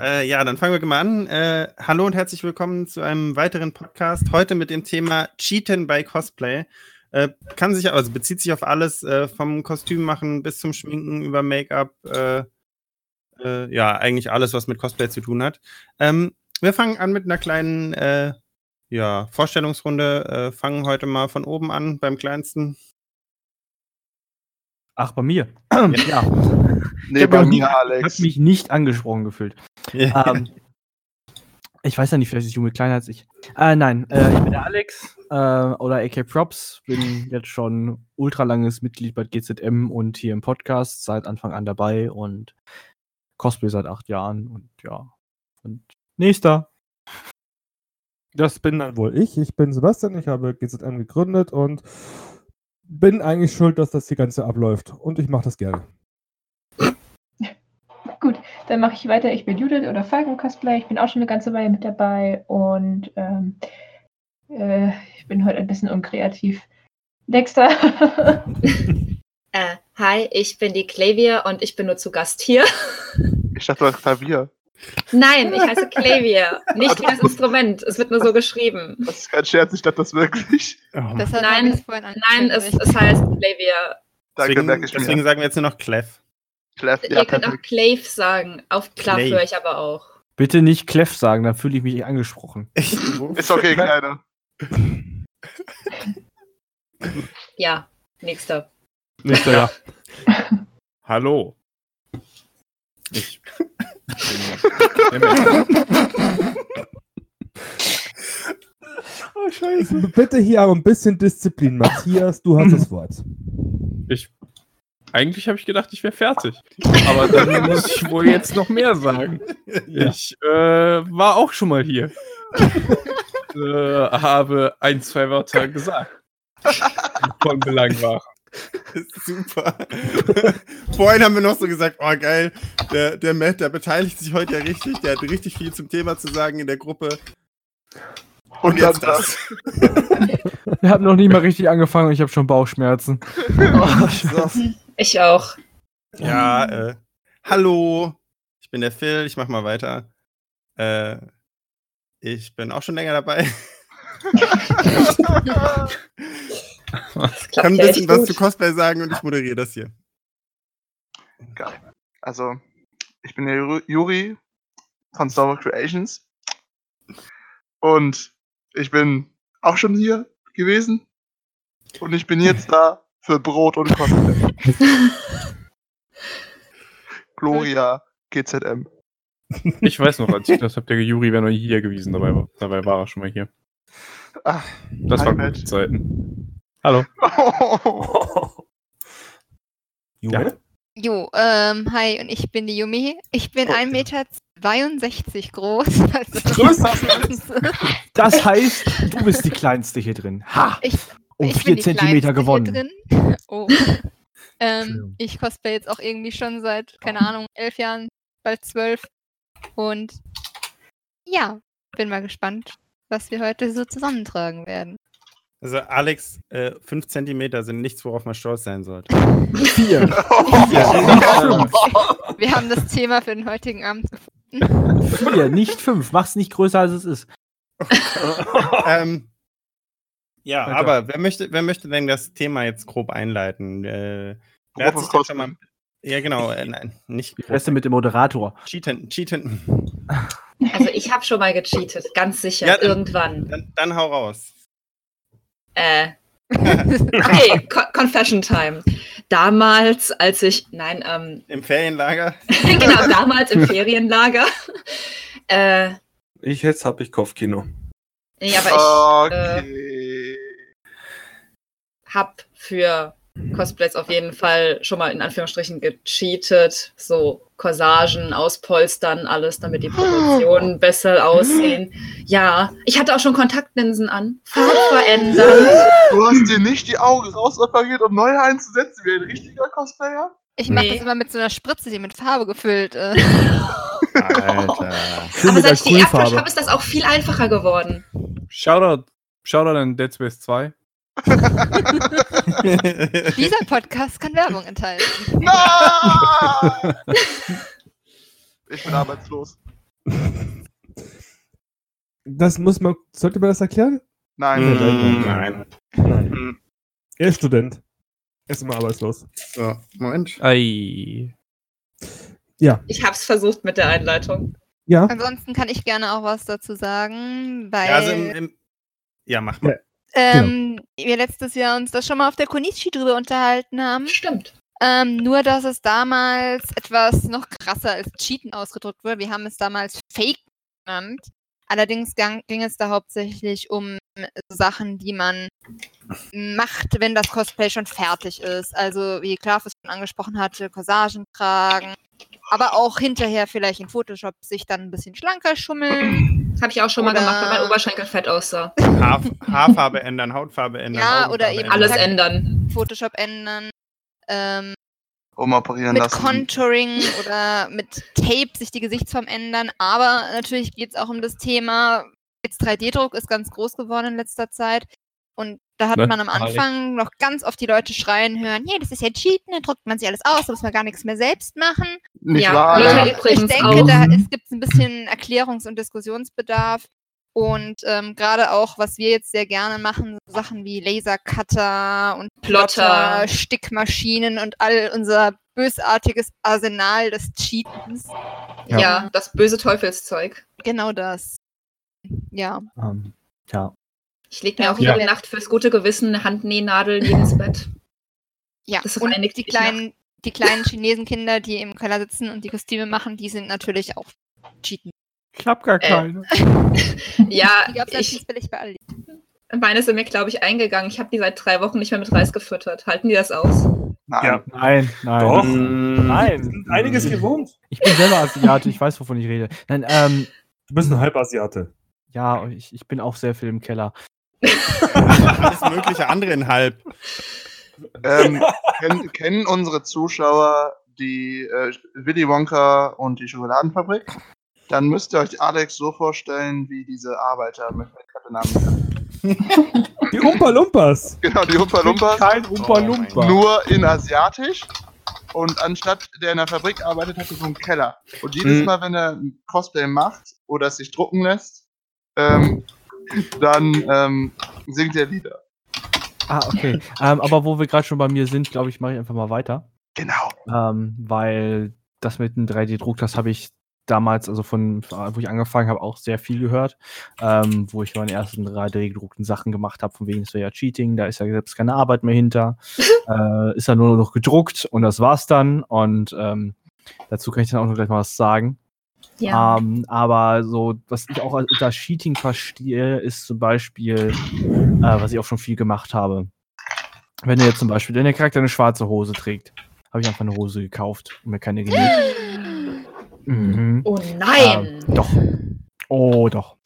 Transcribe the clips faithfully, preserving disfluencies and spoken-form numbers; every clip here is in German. äh, ja, dann fangen wir mal an. Äh, hallo und herzlich willkommen zu einem weiteren Podcast. Heute mit dem Thema Cheaten bei Cosplay. Äh, kann sich, also bezieht sich auf alles, äh, vom Kostüm machen bis zum Schminken über Make-up. Äh, äh, ja, eigentlich alles, was mit Cosplay zu tun hat. Ähm, wir fangen an mit einer kleinen äh, ja, Vorstellungsrunde. Äh, fangen heute mal von oben an, beim Kleinsten. Ach, bei mir? Ja. ja. Nee, ich habe mich, hab mich nicht angesprochen gefühlt. Yeah. Ähm, ich weiß ja nicht, vielleicht ist Junge kleiner als ich. Äh, nein, äh, ich bin der Alex äh, oder A K Props, bin jetzt schon ultra langes Mitglied bei G Z M und hier im Podcast seit Anfang an dabei und Cosplay seit acht Jahren und ja. Und nächster. Das bin dann wohl ich. Ich bin Sebastian, ich habe G Z M gegründet und bin eigentlich schuld, dass das hier Ganze abläuft und ich mache das gerne. Gut, dann mache ich weiter. Ich bin Judith oder Falcon Cosplay. Ich bin auch schon eine ganze Weile mit dabei und ähm, äh, ich bin heute ein bisschen unkreativ. Dexter. äh, hi, ich bin die Klavier und ich bin nur zu Gast hier. Ich dachte, du heißt Klavier. Nein, ich heiße Klavier. Nicht wie das Instrument. Es wird nur so geschrieben. Das ist kein Scherz, ich dachte das wirklich. Oh. Das nein, nein es, es heißt Klavier. Deswegen, deswegen sagen wir jetzt nur noch Clef. Clef, ja, ihr könnt auch Clave sagen. Auf Clave höre ich aber auch. Bitte nicht Clef sagen, dann fühle ich mich angesprochen. Ist okay, Kleiner. Ja, nächster. Nächster, ja. Hallo. Ich bin... Oh, scheiße. Bitte hier aber ein bisschen Disziplin. Matthias, du hast das Wort. Ich... Eigentlich habe ich gedacht, ich wäre fertig. Aber dann muss ich wohl jetzt noch mehr sagen. Ja. Ich äh, war auch schon mal hier. Und, äh, habe ein, zwei Wörter gesagt. Von Belang war. Super. Vorhin haben wir noch so gesagt, oh geil, der, der Matt, der beteiligt sich heute ja richtig. Der hat richtig viel zum Thema zu sagen in der Gruppe. Und, und jetzt das. Wir haben noch nicht mal richtig angefangen und ich habe schon Bauchschmerzen. Oh, so. Ich auch. Ja, äh, hallo, ich bin der Phil, ich mach mal weiter. Äh, ich bin auch schon länger dabei. Ich kann ein bisschen was zu Cosplay sagen und ich moderiere das hier. Geil. Also, ich bin der Juri von Star Wars Creations und ich bin auch schon hier gewesen und ich bin jetzt da für Brot und Cosplay. Gloria G Z M. Ich weiß noch, als ich das hab, der Juri wäre noch hier gewesen, dabei war, dabei war er schon mal hier. Ach, das waren gute Zeiten. Hallo. Oh. Ja. Jo, ähm, hi, und ich bin die Yumi. Ich bin oh, ein Meter zweiundsechzig groß. Also das heißt, du bist die Kleinste hier drin. Ha! Ich, um ich vier Zentimeter gewonnen. Oh. ähm, ich cosplay jetzt auch irgendwie schon seit, keine Ahnung, elf Jahren, bald zwölf. Und ja, bin mal gespannt, was wir heute so zusammentragen werden. Also Alex, äh, fünf Zentimeter sind nichts, worauf man stolz sein sollte. Vier. Wir haben das Thema für den heutigen Abend gefunden. Vier, nicht fünf. Mach's nicht größer, als es ist. ähm, ja, Alter. Aber wer möchte, wer möchte denn das Thema jetzt grob einleiten? Äh, wer hat sich denn schon mal... Ja, genau. Äh, nein, nicht grob. Beste mit dem Moderator. Cheaten, cheaten. Also ich habe schon mal gecheatet, ganz sicher, ja, irgendwann. Dann, dann hau raus. Äh, okay, Co- Confession Time. Damals, als ich, nein, ähm... Im Ferienlager? Genau, damals im Ferienlager. äh, ich, jetzt hab ich Kopfkino. Ja, aber ich okay. äh, hab für Cosplays auf jeden Fall schon mal in Anführungsstrichen gecheatet. So Corsagen auspolstern, alles, damit die Proportionen besser aussehen. Ja, ich hatte auch schon Kontaktlinsen an. Farbe verändern. Du hast dir nicht die Augen rausoperiert, um neue einzusetzen wie ein richtiger Cosplayer? Ich mach nee. das immer mit so einer Spritze, die mit Farbe gefüllt ist. Alter. Aber seit ich die Erflash habe, ist das auch viel einfacher geworden. Shoutout, Shoutout an Dead Space zwei. Dieser Podcast kann Werbung enthalten. No! Ich bin arbeitslos. Das muss man. Sollte man das erklären? Nein. Nein. Nein. Er ist Student. Er ist immer arbeitslos. Ja, Moment. Ei. Ja. Ich hab's versucht mit der Einleitung. Ja. Ansonsten kann ich gerne auch was dazu sagen, weil. Ja, also im, im ja mach mal. Ähm, ja. Wir letztes Jahr uns das schon mal auf der Konichi drüber unterhalten haben. Stimmt. Ähm, nur, dass es damals etwas noch krasser als Cheaten ausgedrückt wurde. Wir haben es damals Fake genannt. Allerdings gang, ging es da hauptsächlich um Sachen, die man macht, wenn das Cosplay schon fertig ist. Also, wie Graf es schon angesprochen hatte, Corsagen tragen, aber auch hinterher vielleicht in Photoshop sich dann ein bisschen schlanker schummeln. Habe ich auch schon oder mal gemacht, weil mein Oberschenkel fett aussah. Haar, Haarfarbe ändern, Hautfarbe ändern. Ja, oder eben alles ändern. Photoshop ändern. Ähm, Umoperieren lassen. Mit Contouring oder mit Tape sich die Gesichtsform ändern. Aber natürlich geht es auch um das Thema, jetzt drei D Druck ist ganz groß geworden in letzter Zeit. Und da hat ne? man am Anfang noch ganz oft die Leute schreien hören, hey, das ist ja Cheaten, dann druckt man sich alles aus, da muss man gar nichts mehr selbst machen. Nicht ja, wahr, ja. Ich denke, auch. da gibt es ein bisschen Erklärungs- und Diskussionsbedarf. Und ähm, gerade auch, was wir jetzt sehr gerne machen, so Sachen wie Lasercutter und Plotter, Plotter, Stickmaschinen und all unser bösartiges Arsenal des Cheatens. Ja, ja das böse Teufelszeug. Genau das. Ja. Um, ja. Ich lege mir auch jede ja. Nacht fürs gute Gewissen Handnähnadeln ins Bett. Ja, das und die kleinen, die kleinen Chinesenkinder, die im Keller sitzen und die Kostüme machen, die sind natürlich auch Cheaten. Ich hab gar keine. Äh. ja, ich, bei meine sind mir, glaube ich, eingegangen. Ich habe die seit drei Wochen nicht mehr mit Reis gefüttert. Halten die das aus? Nein, ja. nein, nein. Doch. Mm. Nein. Einiges gewohnt. Ich bin selber Asiate, ich weiß, wovon ich rede. Nein, ähm, du bist ein Halbasiate. Ja, ich, ich bin auch sehr viel im Keller. Alles mögliche andere in Halb. Ähm, kennen, kennen unsere Zuschauer die äh, Willy Wonka und die Schokoladenfabrik? Dann müsst ihr euch Alex so vorstellen, wie diese Arbeiter mit Namen. Die Umpa-Lumpas. Genau, die Umpa-Lumpas. Kein Umpa-Lumpa. Oh, nur in asiatisch. Und anstatt der in der Fabrik arbeitet, hat er so einen Keller. Und jedes mhm. Mal, wenn er ein Cosplay macht oder es sich drucken lässt, ähm, dann ähm, singt er Lieder. Ah, okay. ähm, aber wo wir gerade schon bei mir sind, glaube ich, mache ich einfach mal weiter. Genau. Ähm, weil das mit dem drei D Druck, das habe ich damals, also von wo ich angefangen habe, auch sehr viel gehört, ähm, wo ich meine ersten drei D gedruckten Sachen gemacht habe, von wegen ist ja Cheating, da ist ja selbst keine Arbeit mehr hinter, äh, ist ja nur noch gedruckt und das war's dann und ähm, dazu kann ich dann auch noch gleich mal was sagen. Ja. Ähm, aber so, was ich auch unter Cheating verstehe, ist zum Beispiel, äh, was ich auch schon viel gemacht habe, wenn ihr jetzt zum Beispiel, wenn der Charakter eine schwarze Hose trägt, habe ich einfach eine Hose gekauft und mir keine genäht. Mhm. Oh nein! Ähm, doch. Oh doch.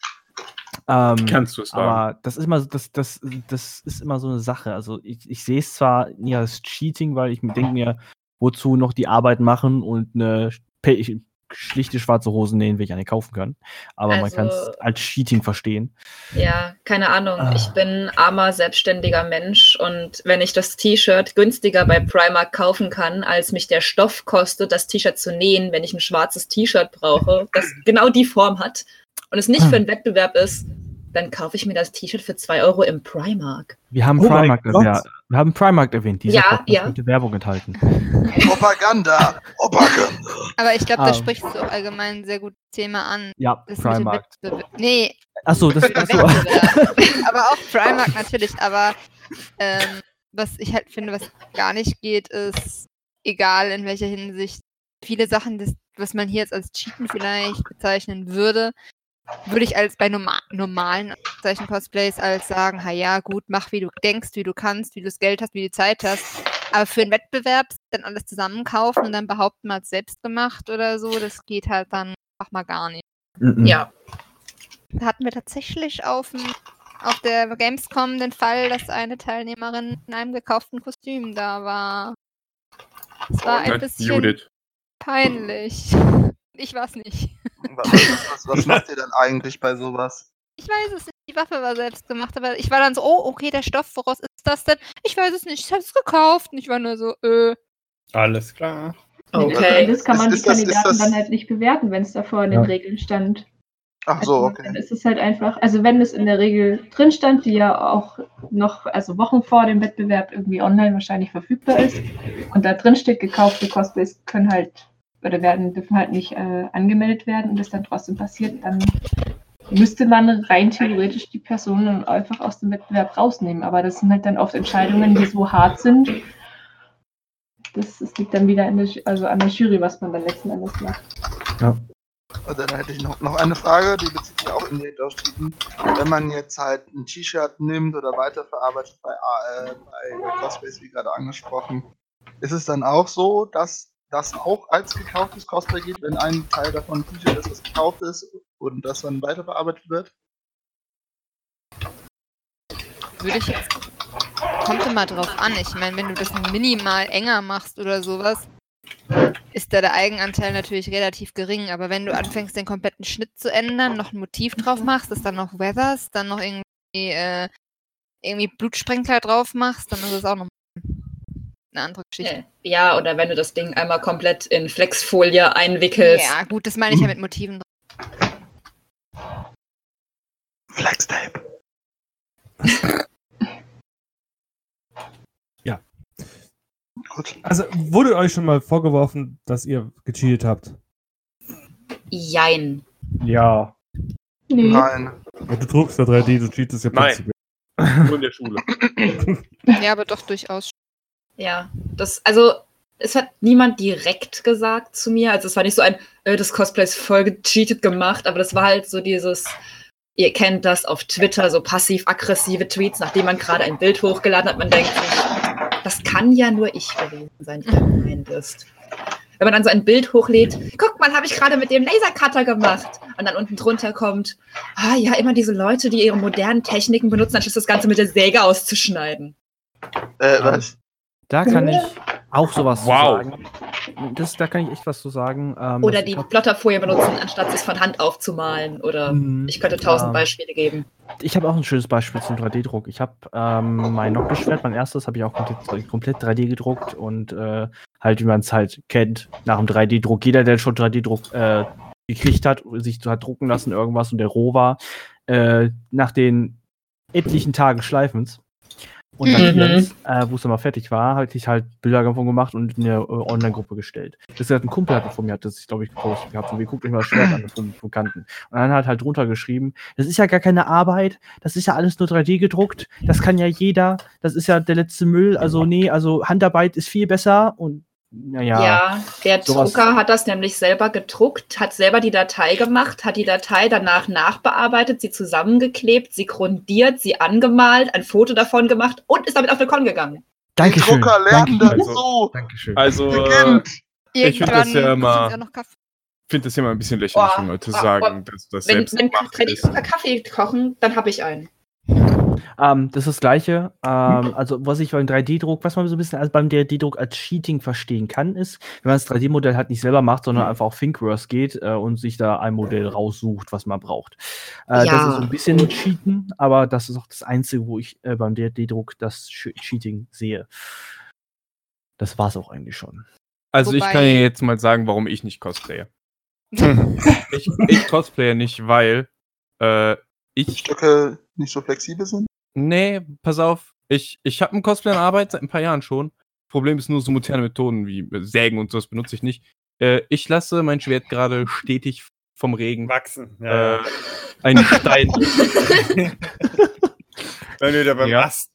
Ähm, Kannst du es sagen. Aber das ist immer so, das, das, das ist immer so eine Sache. Also ich, ich sehe es zwar nicht als Cheating, weil ich denke mir, wozu noch die Arbeit machen und eine pe- schlichte schwarze Hosen nähen, will ich ja nicht kaufen können. Aber also, man kann es als Cheating verstehen. Ja, keine Ahnung. Ah. Ich bin armer, selbstständiger Mensch und wenn ich das T-Shirt günstiger bei Primark kaufen kann, als mich der Stoff kostet, das T-Shirt zu nähen, wenn ich ein schwarzes T-Shirt brauche, das genau die Form hat und es nicht für einen Wettbewerb ist, dann kaufe ich mir das T-Shirt für zwei Euro im Primark. Wir haben oh Primark erwähnt. Wir haben Primark erwähnt. Diese ja, ja. Gute Werbung enthalten. Propaganda! Propaganda! Aber ich glaube, um. das spricht so allgemein sehr gut das Thema an. Ja, das Primark. Wettbe- nee. Achso, das ist so. Aber auch Primark natürlich. Aber ähm, was ich halt finde, was gar nicht geht, ist, egal in welcher Hinsicht, viele Sachen, das, was man hier jetzt als Cheaten vielleicht bezeichnen würde, würde ich als bei norma- normalen Zeichen-Cosplays als sagen, ha ja, gut, mach wie du denkst, wie du kannst, wie du das Geld hast, wie du Zeit hast. Aber für einen Wettbewerb dann alles zusammenkaufen und dann behaupten, man hat es selbst gemacht oder so, das geht halt dann einfach mal gar nicht. Mm-mm. Ja. Da hatten wir tatsächlich auf, auf der Gamescom den Fall, dass eine Teilnehmerin in einem gekauften Kostüm da war. Es war oh, ein bisschen Judith. Peinlich. Ich war's nicht. Was, was, was macht ihr denn eigentlich bei sowas? Ich weiß es nicht. Die Waffe war selbst gemacht, aber ich war dann so, oh, okay, der Stoff, woraus ist das denn? Ich weiß es nicht, ich hab's gekauft. Und ich war nur so, äh. Alles klar. Okay. Das kann man ist, die ist Kandidaten das, das, dann halt nicht bewerten, wenn es da vorher in den ja. Regeln stand. Ach so, okay. Dann ist es halt einfach, also wenn es in der Regel drin stand, die ja auch noch, also Wochen vor dem Wettbewerb irgendwie online wahrscheinlich verfügbar ist und da drin steht, gekaufte Cosplays können halt, oder werden, dürfen halt nicht äh, angemeldet werden und das dann trotzdem passiert, dann müsste man rein theoretisch die Person dann einfach aus dem Wettbewerb rausnehmen. Aber das sind halt dann oft Entscheidungen, die so hart sind. Das, das liegt dann wieder in der, also an der Jury, was man dann letzten Endes macht. Ja. Und dann hätte ich noch, noch eine Frage, die bezieht sich auch in die Industrie. Wenn man jetzt halt ein T-Shirt nimmt oder weiterverarbeitet bei, äh, bei Cosplays, wie gerade angesprochen, ist es dann auch so, dass das auch als gekauftes Cosplay geht, wenn ein Teil davon ein T-Shirt ist, das gekauft ist und das dann weiterverarbeitet wird? Würde ich jetzt. Kommt immer drauf an. Ich meine, wenn du das minimal enger machst oder sowas, ist da der Eigenanteil natürlich relativ gering, aber wenn du anfängst, den kompletten Schnitt zu ändern, noch ein Motiv drauf machst, das dann noch weathers, dann noch irgendwie, äh, irgendwie Blutsprenkler drauf machst, dann ist das auch noch eine andere Geschichte. Ja, oder wenn du das Ding einmal komplett in Flexfolie einwickelst. Ja, gut, das meine ich ja mit Motiven drauf. Flextape. Also, wurde euch schon mal vorgeworfen, dass ihr gecheatet habt? Jein. Ja. Nee. Nein. Du druckst da drei D, du cheatest ja prinzipiell. Nein. Nur in der Schule. Ja, aber doch durchaus. Ja, das, also, es hat niemand direkt gesagt zu mir, also es war nicht so ein, äh, das Cosplay ist voll gecheatet gemacht, aber das war halt so dieses... Ihr kennt das auf Twitter, so passiv-aggressive Tweets, nachdem man gerade ein Bild hochgeladen hat. Man denkt sich, das kann ja nur ich gewesen sein, die da gemeint ist. Wenn man dann so ein Bild hochlädt, guck mal, habe ich gerade mit dem Lasercutter gemacht. Und dann unten drunter kommt, ah ja, immer diese Leute, die ihre modernen Techniken benutzen, anstatt das Ganze mit der Säge auszuschneiden. Äh, was? Da kann ich auch sowas wow. zu sagen. Das, da kann ich echt was zu sagen. Ähm, oder die Plotterfolie benutzen, anstatt es von Hand aufzumalen. Oder mm, ich könnte tausend ähm, Beispiele geben. Ich habe auch ein schönes Beispiel zum drei D-Druck. Ich habe ähm, mein Nockenschwert, mein erstes, habe ich auch komplett, komplett drei D gedruckt. Und äh, halt, wie man es halt kennt, nach dem drei D-Druck. Jeder, der schon drei D-Druck äh, gekriegt hat, sich hat drucken lassen, irgendwas, und der roh war, äh, nach den etlichen Tagen Schleifens, und dann mhm. jetzt, äh, wo es dann mal fertig war, hatte ich halt Bilder davon gemacht und in der äh, Online-Gruppe gestellt. Das hat ein Kumpel hatte von mir, hat das, ich glaube ich, gepostet gehabt. Und wir gucken immer das Schwert an von, von Kanten. Und dann hat halt drunter geschrieben, das ist ja gar keine Arbeit, das ist ja alles nur drei D gedruckt, das kann ja jeder, das ist ja der letzte Müll, also nee, also Handarbeit ist viel besser und naja. Ja, der sowas. Drucker hat das nämlich selber gedruckt, hat selber die Datei gemacht, hat die Datei danach nachbearbeitet, sie zusammengeklebt, sie grundiert, sie angemalt, ein Foto davon gemacht und ist damit auf eine Con gegangen. Dankeschön. Die Drucker lernen Dankeschön. Das so. Dankeschön. Also, äh, ich finde das ja immer, find das ja immer ein bisschen lächerlich, oh, um zu oh, sagen, oh, dass das selbst wenn, gemacht wenn, ist. Wenn ich Kaffee kochen, dann habe ich einen. Ähm, das ist das Gleiche. Ähm, also, was ich beim drei D-Druck, was man so ein bisschen als beim drei D-Druck als Cheating verstehen kann, ist, wenn man das drei D-Modell halt nicht selber macht, sondern einfach auf Thingiverse geht äh, und sich da ein Modell raussucht, was man braucht. Äh, ja. Das ist so ein bisschen Cheaten, aber das ist auch das Einzige, wo ich äh, beim drei D-Druck das Cheating sehe. Das war's auch eigentlich schon. Also, wobei ich kann ja jetzt mal sagen, warum ich nicht cosplaye. ich, ich cosplaye nicht, weil äh, ich Stöcke nicht so flexibel sind? Nee, pass auf. Ich, ich habe ein Cosplay in Arbeit seit ein paar Jahren schon. Problem ist nur so moderne Methoden wie Sägen und sowas benutze ich nicht. Äh, ich lasse mein Schwert gerade stetig vom Regen wachsen. Ja, äh, ja. Ein Stein. Dann wieder beim ja. Ast.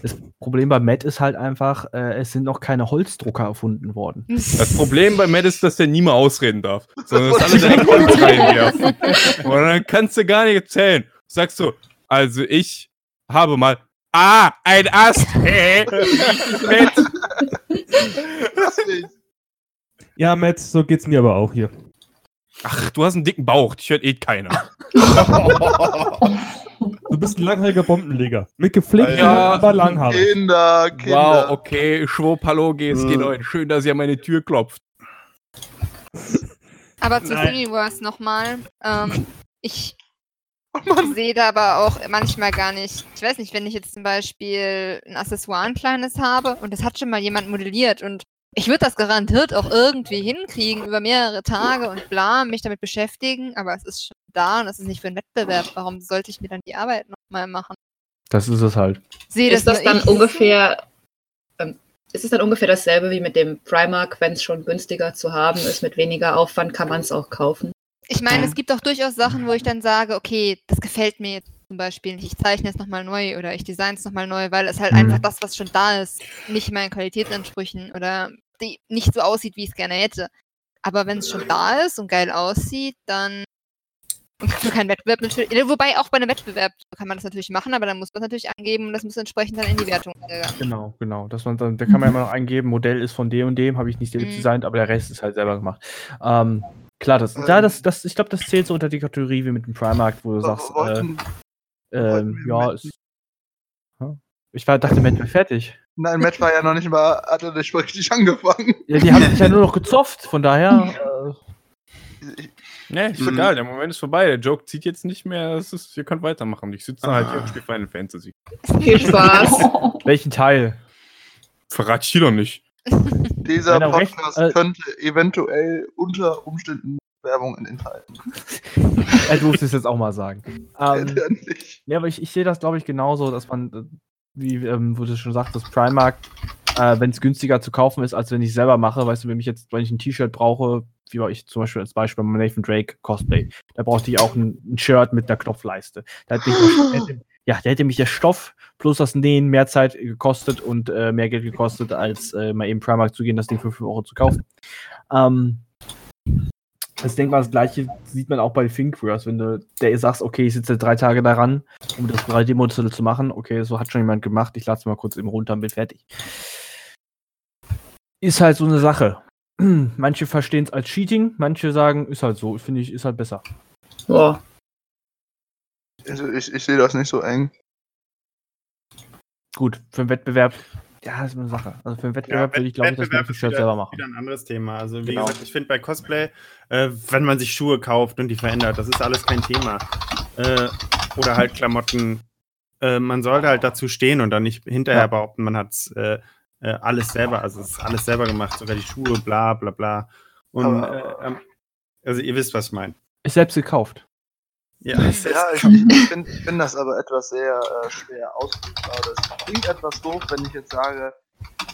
Das Problem bei Matt ist halt einfach, äh, es sind noch keine Holzdrucker erfunden worden. Das Problem bei Matt ist, dass der nie mehr ausreden darf. Sondern dass alle direkt Holz reinwerfen. Und dann kannst du gar nicht erzählen. Sagst du, also ich habe mal Ah, ein Ast! Hä? Matt! Ja, Matt, so geht's mir aber auch hier. Ach, du hast einen dicken Bauch, dich hört eh keiner. Du bist ein langhaariger Bombenleger. Mit gepflegten, ja, aber langhaar. Kinder, Kinder. Wow, okay, Schwupp, hallo, G S G neun. Schön, dass ihr an meine Tür klopft. Aber zu Thingiverse nochmal. Ähm, ich oh sehe da aber auch manchmal gar nicht, ich weiß nicht, wenn ich jetzt zum Beispiel ein Accessoire, ein kleines habe und das hat schon mal jemand modelliert und Ich würde das garantiert auch irgendwie hinkriegen, über mehrere Tage und bla, mich damit beschäftigen, aber es ist schon da und es ist nicht für einen Wettbewerb. Warum sollte ich mir dann die Arbeit nochmal machen? Das ist es halt. Seh, das ist das dann ungefähr, ähm, ist es dann ungefähr dasselbe wie mit dem Primark, wenn es schon günstiger zu haben ist, mit weniger Aufwand kann man es auch kaufen? Ich meine, es gibt auch durchaus Sachen, wo ich dann sage, okay, das gefällt mir jetzt zum Beispiel nicht, ich zeichne es nochmal neu oder ich designe es nochmal neu, weil es halt mhm. einfach das, was schon da ist, nicht meinen Qualitätsansprüchen oder die nicht so aussieht, wie ich es gerne hätte. Aber wenn es schon da ist und geil aussieht, dann kann man keinen Wettbewerb natürlich, wobei auch bei einem Wettbewerb kann man das natürlich machen, aber dann muss man es natürlich angeben und das muss entsprechend dann in die Wertung gehen. Genau, genau. Dass man dann, da kann man immer noch eingeben, Modell ist von dem und dem, habe ich nicht selbst mhm. designt, aber der Rest ist halt selber gemacht. Ähm, Klar, das, da das, das, ich glaube, das zählt so unter die Kategorie wie mit dem Primark, wo du sagst, wollten, äh, ähm, ja, ist, ja, ich war, dachte, Matt war fertig. Nein, Matt war ja noch nicht mal, hat er nicht mal richtig angefangen. Ja, die haben sich ja nur noch gezofft, von daher. Äh, nee, ist mhm. egal, der Moment ist vorbei, der Joke zieht jetzt nicht mehr, das ist, ihr könnt weitermachen. Ich sitze ah. halt hier und spiele Final Fantasy. Viel Spaß. Welchen Teil? Verrat ich doch nicht. Dieser Nein, Podcast recht, äh, könnte eventuell unter Umständen Werbung enthalten. Er durfte es jetzt auch mal sagen. Ähm, ja, aber ich, ich sehe das, glaube ich, genauso, dass man, wie ähm, wo du schon sagst, das Primark, äh, wenn es günstiger zu kaufen ist, als wenn ich es selber mache, weißt du, wenn ich jetzt, wenn ich ein T-Shirt brauche, wie bei ich zum Beispiel als Beispiel bei Nathan Drake Cosplay, da brauchte ich auch ein, ein Shirt mit einer Knopfleiste. Da hätte ich Ja, der hätte mich der Stoff plus das Nähen mehr Zeit gekostet und äh, mehr Geld gekostet, als äh, mal eben Primark zu gehen, das Ding für fünf Euro zu kaufen. Ähm, das Ding war das gleiche, sieht man auch bei Thingiverse, wenn du der sagst, okay, ich sitze drei Tage daran, um das drei D-Modell zu machen, okay, so hat schon jemand gemacht, ich lade es mal kurz eben runter und bin fertig. Ist halt so eine Sache. Manche verstehen es als Cheating, manche sagen, ist halt so, finde ich, ist halt besser. Boah. Also ich, ich sehe das nicht so eng. Gut, für einen Wettbewerb, ja, ist eine Sache. Also für einen Wettbewerb ja, würde ich, glaube ich, das mit dem Shirt selber machen. Wieder ein anderes Thema. Also wie genau. gesagt, ich finde bei Cosplay, äh, wenn man sich Schuhe kauft und die verändert, das ist alles kein Thema. Äh, oder halt Klamotten. Äh, man sollte halt dazu stehen und dann nicht hinterher ja. behaupten, man hat äh, alles selber, also es ist alles selber gemacht, sogar die Schuhe, bla bla bla. Und äh, also ihr wisst, was ich meine. Ist selbst gekauft. Ja, ja, ich, ich finde find das aber etwas sehr äh, schwer ausdrückbar. Das klingt etwas doof, wenn ich jetzt sage,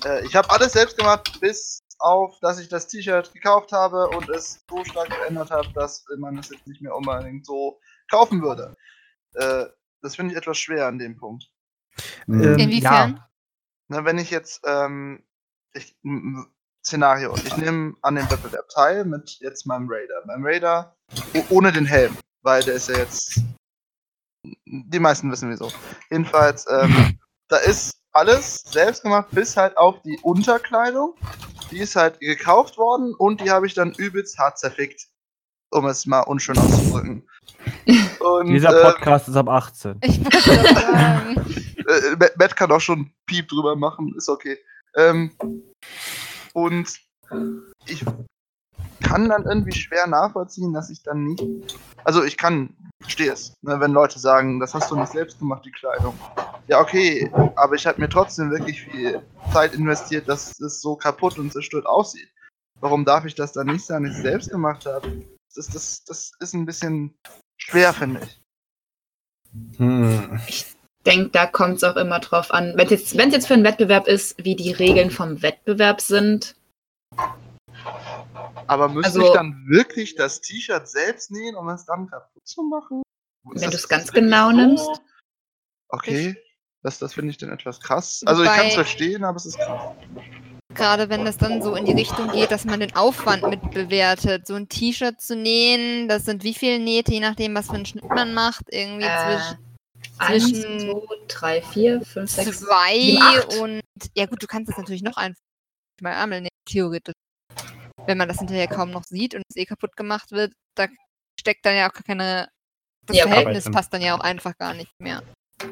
äh, ich habe alles selbst gemacht, bis auf, dass ich das T-Shirt gekauft habe und es so stark verändert habe, dass man das jetzt nicht mehr unbedingt so kaufen würde. Äh, das finde ich etwas schwer an dem Punkt. Ähm, Inwiefern? Ja. Na, wenn ich jetzt, ähm, ich, m- Szenario, ich nehme an dem Wettbewerb teil mit jetzt meinem Raider. Meinem Raider o- ohne den Helm. Weil der ist ja jetzt, die meisten wissen wieso. Jedenfalls, ähm, da ist alles selbst gemacht, bis halt auch die Unterkleidung. Die ist halt gekauft worden und die habe ich dann übelst hart zerfickt. Um es mal unschön auszudrücken. Und, Dieser Podcast ähm, ist ab achtzehn. Ich muss sagen. äh, Matt kann auch schon Piep drüber machen, ist okay. Ähm, und ich... kann dann irgendwie schwer nachvollziehen, dass ich dann nicht... Also ich kann, verstehe es, ne, wenn Leute sagen, das hast du nicht selbst gemacht, die Kleidung. Ja, okay, aber ich habe mir trotzdem wirklich viel Zeit investiert, dass es so kaputt und zerstört aussieht. Warum darf ich das dann nicht sagen, dass ich es selbst gemacht habe? Das, das, das ist ein bisschen schwer, finde ich. Hm. Ich denke, da kommt es auch immer drauf an. Wenn es jetzt, wenn's jetzt für einen Wettbewerb ist, wie die Regeln vom Wettbewerb sind... Aber müsste also, ich dann wirklich das T-Shirt selbst nähen, um es dann kaputt zu machen? Ist wenn du es ganz genau so? nimmst. Okay, das, das finde ich dann etwas krass. Also ich kann es verstehen, aber es ist krass. Gerade wenn das dann so in die Richtung geht, dass man den Aufwand mitbewertet. So ein T-Shirt zu nähen, das sind wie viele Nähte, je nachdem, was für einen Schnitt man macht. Irgendwie äh, zwischen eins, zwei, drei, vier, fünf, sechs, zwei und... Ja gut, du kannst es natürlich noch einfach mal Ärmel nähen, theoretisch. Wenn man das hinterher kaum noch sieht und es eh kaputt gemacht wird, da steckt dann ja auch gar keine... Das ja, Verhältnis arbeiten. passt dann ja auch einfach gar nicht mehr.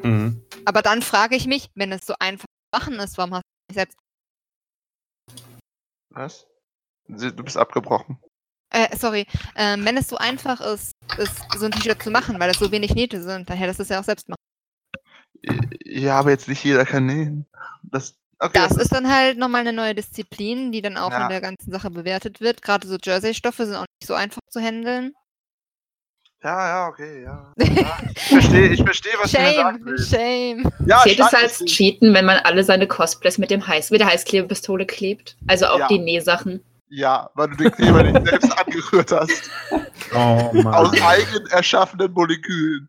Mhm. Aber dann frage ich mich, wenn es so einfach zu machen ist, warum hast du nicht selbst... Was? Du bist abgebrochen. Äh, sorry. Ähm, wenn es so einfach ist, ist, so ein T-Shirt zu machen, weil das so wenig Nähte sind, daher, das ist ja auch selbst machen. Ja, aber jetzt nicht jeder kann nähen. Das... Okay, das okay. ist dann halt nochmal eine neue Disziplin, die dann auch ja. in der ganzen Sache bewertet wird. Gerade so Jersey-Stoffe sind auch nicht so einfach zu handeln. Ja, ja, okay, ja. ja ich verstehe, ich verstehe, was shame, du mir sagen willst. Shame, ja, Zählt es als Cheaten, wenn man alle seine Cosplays mit, dem Heiß, mit der Heißklebepistole klebt? Also auch ja. die Nähsachen? Ja, weil du den Kleber nicht selbst angerührt hast. Oh Mann. Aus eigen erschaffenen Molekülen.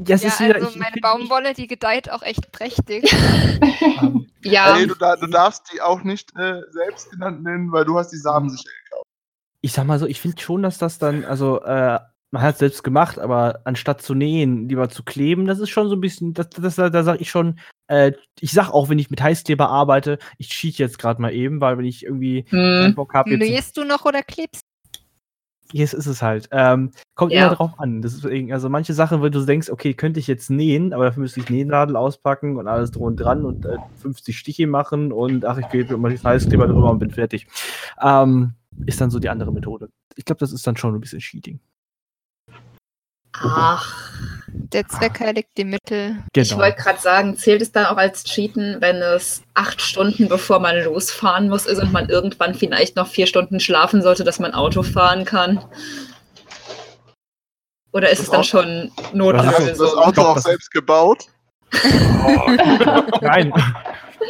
Das ja, ist wieder, also ich, meine ich, Baumwolle, die gedeiht auch echt prächtig. ja. Ey, du, du darfst die auch nicht äh, selbst genannt nennen, weil du hast die Samen sicher gekauft. Ich sag mal so, ich finde schon, dass das dann, also äh, man hat es selbst gemacht, aber anstatt zu nähen, lieber zu kleben, das ist schon so ein bisschen, das, das, da, da sag ich schon, äh, ich sag auch, wenn ich mit Heißkleber arbeite, ich cheat jetzt gerade mal eben, weil wenn ich irgendwie hm. Bock habe jetzt... Nähst du noch oder klebst? Jetzt yes, ist es halt. Ähm, kommt ja. immer drauf an. Das ist also manche Sachen, wo du denkst, okay, könnte ich jetzt nähen, aber dafür müsste ich Nähnadel auspacken und alles drum und dran und äh, fünfzig Stiche machen und ach, ich klebe immer die Heißkleber drüber und bin fertig. Ähm, ist dann so die andere Methode. Ich glaube, das ist dann schon ein bisschen Cheating. Ach, der Zweck heiligt die Mittel. Genau. Ich wollte gerade sagen, zählt es dann auch als Cheaten, wenn es acht Stunden bevor man losfahren muss ist und man irgendwann vielleicht noch vier Stunden schlafen sollte, dass man Auto fahren kann? Oder ist das es dann Auto? schon notwendig? Ist das Auto auch selbst gebaut? oh. Nein.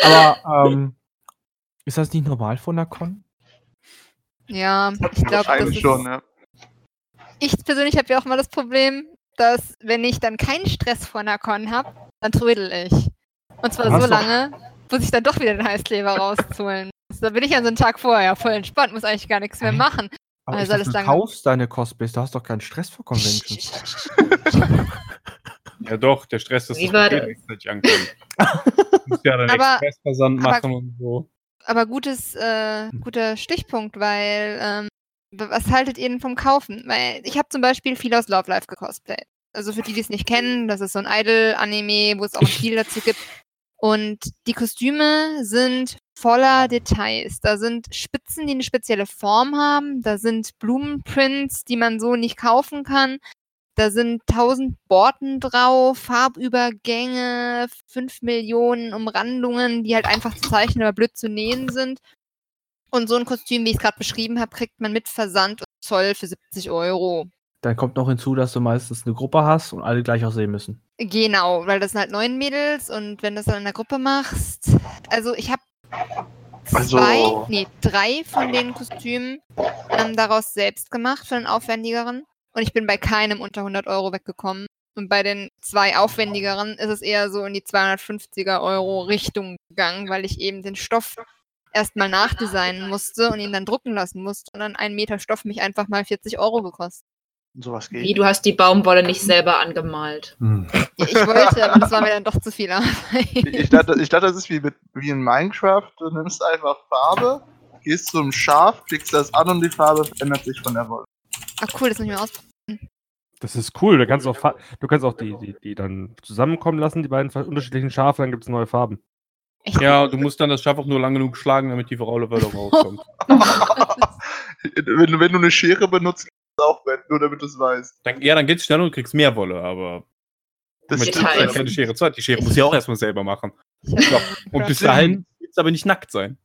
Aber ähm, ist das nicht normal von der Con? Ja, ich glaube, das ist... schon, ja. Ich persönlich habe ja auch mal das Problem, dass wenn ich dann keinen Stress vor einer Con habe, dann trödel ich. Und zwar Ach so lange, muss ich dann doch wieder den Heißkleber rausholen. Also, da bin ich an so einen Tag vorher voll entspannt, muss eigentlich gar nichts mehr machen. Aber also, ich dachte, du kaufst deine Cosplays, du hast doch keinen Stress vor Conventions. ja doch, der Stress ist, dass du nicht ankommst. Du musst ja dann Expressversand machen und so. Aber gutes, äh, guter Stichpunkt, weil... Ähm, was haltet ihr denn vom Kaufen? Weil ich habe zum Beispiel viel aus Love Live gecosplayt. Also für die, die es nicht kennen, das ist so ein Idol-Anime, wo es auch ein Spiel dazu gibt. Und die Kostüme sind voller Details. Da sind Spitzen, die eine spezielle Form haben. Da sind Blumenprints, die man so nicht kaufen kann. Da sind tausend Borten drauf, Farbübergänge, fünf Millionen Umrandungen, die halt einfach zu zeichnen oder blöd zu nähen sind. Und so ein Kostüm, wie ich es gerade beschrieben habe, kriegt man mit Versand und Zoll für siebzig Euro. Dann kommt noch hinzu, dass du meistens eine Gruppe hast und alle gleich aussehen müssen. Genau, weil das sind halt neun Mädels und wenn du das dann in der Gruppe machst... Also ich habe zwei, also. nee, drei von den Kostümen ähm, daraus selbst gemacht, von den aufwendigeren. Und ich bin bei keinem unter hundert Euro weggekommen. Und bei den zwei aufwendigeren ist es eher so in die zweihundertfünfziger Euro Richtung gegangen, weil ich eben den Stoff... erstmal nachdesignen musste und ihn dann drucken lassen musste und dann ein Meter Stoff mich einfach mal vierzig Euro gekostet. Und sowas geht. Wie, du hast die Baumwolle nicht selber angemalt? Hm. Ich wollte, aber das war mir dann doch zu viel Arbeit. Ich dachte, ich dachte das ist wie, mit, wie in Minecraft, du nimmst einfach Farbe, gehst zum Schaf, klickst das an und die Farbe ändert sich von der Wolle. Ach cool, das muss ich mir ausprobieren. Das ist cool, du kannst auch, Fa- du kannst auch die, die, die dann zusammenkommen lassen, die beiden unterschiedlichen Schafe, dann gibt es neue Farben. Echt? Ja, du musst dann das Schaf auch nur lang genug schlagen, damit die Rolle rauskommt. wenn, wenn du eine Schere benutzt, auch nur damit du es weißt. Dann, ja, dann geht's schnell und du kriegst mehr Wolle, aber das ist halt keine Schere zu. Die Schere muss ja auch erstmal selber machen. Ja. Und bis dahin willst du aber nicht nackt sein.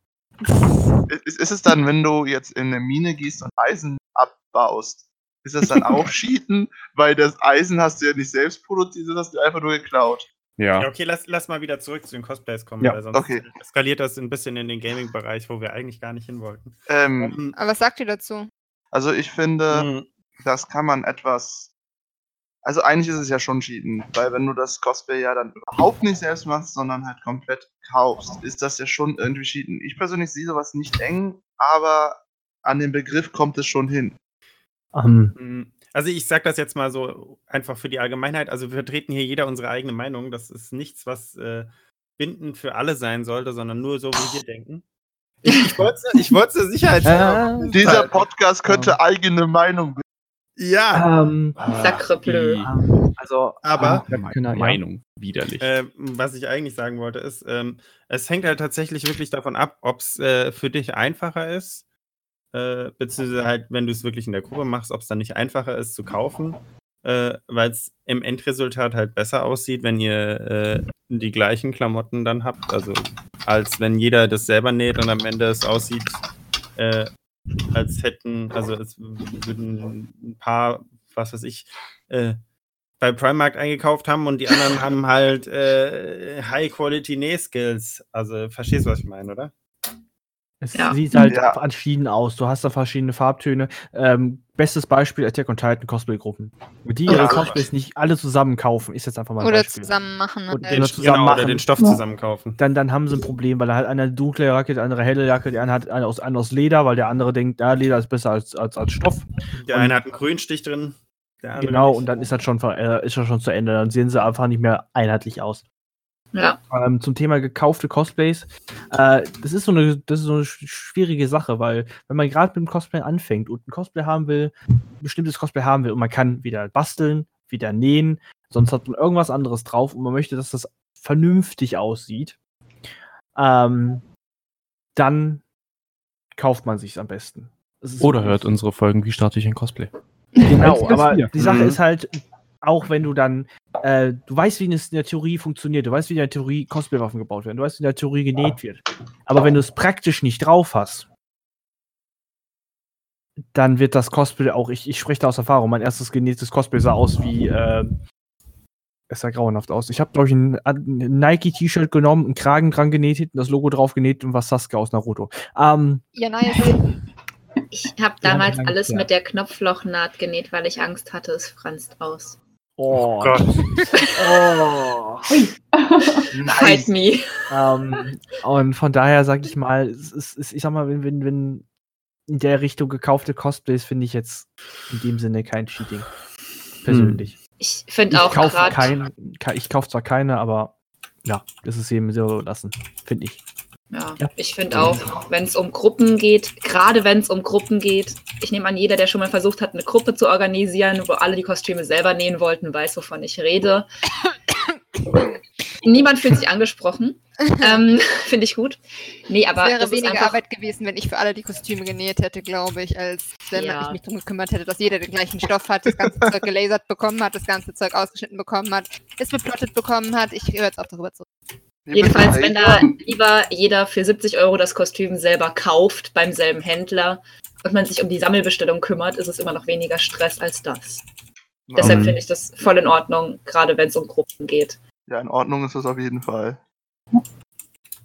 Ist, ist es dann, wenn du jetzt in eine Mine gehst und Eisen abbaust, ist das dann auch Cheaten? Weil das Eisen hast du ja nicht selbst produziert, das hast du einfach nur geklaut. Ja. ja, okay, lass, lass mal wieder zurück zu den Cosplays kommen, ja, weil sonst okay. eskaliert das ein bisschen in den Gaming-Bereich, wo wir eigentlich gar nicht hin wollten. Ähm, um, aber was sagt ihr dazu? Also ich finde, mhm. das kann man etwas... Also eigentlich ist es ja schon Cheaten, weil wenn du das Cosplay ja dann überhaupt nicht selbst machst, sondern halt komplett kaufst, ist das ja schon irgendwie Cheaten. Ich persönlich sehe sowas nicht eng, aber an den Begriff kommt es schon hin. Um. Mhm. Also ich sage das jetzt mal so einfach für die Allgemeinheit. Also wir vertreten hier jeder unsere eigene Meinung. Das ist nichts, was äh, bindend für alle sein sollte, sondern nur so, wie wir denken. Ich wollte es sicherheitshalber. Dieser Podcast könnte um. eigene Meinung bilden. Ja. Um, Sacre bleu. Um, also, aber um, Meinung widerlich. Äh, was ich eigentlich sagen wollte ist, ähm, es hängt halt tatsächlich wirklich davon ab, ob es äh, für dich einfacher ist. Äh, beziehungsweise halt, wenn du es wirklich in der Gruppe machst, ob es dann nicht einfacher ist zu kaufen äh, weil es im Endresultat halt besser aussieht, wenn ihr äh, die gleichen Klamotten dann habt. Also als wenn jeder das selber näht und am Ende es aussieht, äh, als hätten, also es würden ein paar, was weiß ich, äh, bei Primark eingekauft haben und die anderen haben halt äh, High-Quality-Näh-Skills. Also verstehst du, was ich meine, oder? Es ja. sieht halt ja. verschieden aus. Du hast da verschiedene Farbtöne. Ähm, bestes Beispiel, Attack on Titan Cosplay-Gruppen. Mit die ihre Cosplays nicht alle zusammen kaufen, ist jetzt einfach mal ein oder Beispiel. Zusammen machen. Oder, den, oder zusammen genau, machen. Oder den Stoff ja. zusammen kaufen. Dann, dann haben sie ein Problem, weil da halt einer dunkle Jacke, der andere helle Jacke, der eine hat eine aus, eine aus Leder, weil der andere denkt, ja, Leder ist besser als, als, als Stoff. Der und eine hat einen Grünstich drin. Genau, nicht. Und dann ist das schon, äh, ist das schon zu Ende. Dann sehen sie einfach nicht mehr einheitlich aus. Ja. Ähm, zum Thema gekaufte Cosplays. Äh, das ist so eine, das ist so eine schwierige Sache, weil wenn man gerade mit dem Cosplay anfängt und ein Cosplay haben will, ein bestimmtes Cosplay haben will und man kann wieder basteln, wieder nähen, sonst hat man irgendwas anderes drauf und man möchte, dass das vernünftig aussieht, ähm, dann kauft man sich's am besten. Oder hört unsere Folgen, wie starte ich ein Cosplay? Genau, aber die Sache mhm. ist halt, auch wenn du dann, äh, du weißt, wie es in der Theorie funktioniert, du weißt, wie in der Theorie Cosplay-Waffen gebaut werden, du weißt, wie in der Theorie genäht wird. Aber wenn du es praktisch nicht drauf hast, dann wird das Cosplay auch, ich, ich spreche da aus Erfahrung, mein erstes genähtes Cosplay sah aus wie, äh, es sah grauenhaft aus. Ich habe, glaube ich, ein, ein Nike-T-Shirt genommen, einen Kragen dran genäht, das Logo drauf genäht und was Sasuke aus Naruto. Ähm, ja, naja, ich habe damals ja, alles ja. mit der Knopflochnaht genäht, weil ich Angst hatte, es franzt aus. Oh, oh Gott. Oh. Fight me. Um, und von daher sage ich mal, es ist, ich sag mal, wenn, wenn, wenn in der Richtung gekaufte Cosplays finde ich jetzt in dem Sinne kein Cheating. Persönlich. Hm. Ich finde auch gerade. Ich kaufe zwar keine, aber ja, das ist jedem so lassen, finde ich. Ja, ja, ich finde auch, wenn es um Gruppen geht, gerade wenn es um Gruppen geht, ich nehme an, jeder, der schon mal versucht hat, eine Gruppe zu organisieren, wo alle die Kostüme selber nähen wollten, weiß, wovon ich rede. Niemand fühlt sich angesprochen. ähm, finde ich gut. Nee, aber es wäre das weniger ist Arbeit gewesen, wenn ich für alle die Kostüme genäht hätte, glaube ich, als wenn ja. ich mich darum gekümmert hätte, dass jeder den gleichen Stoff hat, das ganze Zeug gelasert bekommen hat, das ganze Zeug ausgeschnitten bekommen hat, es beplottet bekommen hat. Ich höre jetzt auch darüber zurück. Jedenfalls, wenn da lieber jeder für siebzig Euro das Kostüm selber kauft beim selben Händler und man sich um die Sammelbestellung kümmert, ist es immer noch weniger Stress als das. Um, Deshalb finde ich das voll in Ordnung, gerade wenn es um Gruppen geht. Ja, in Ordnung ist das auf jeden Fall.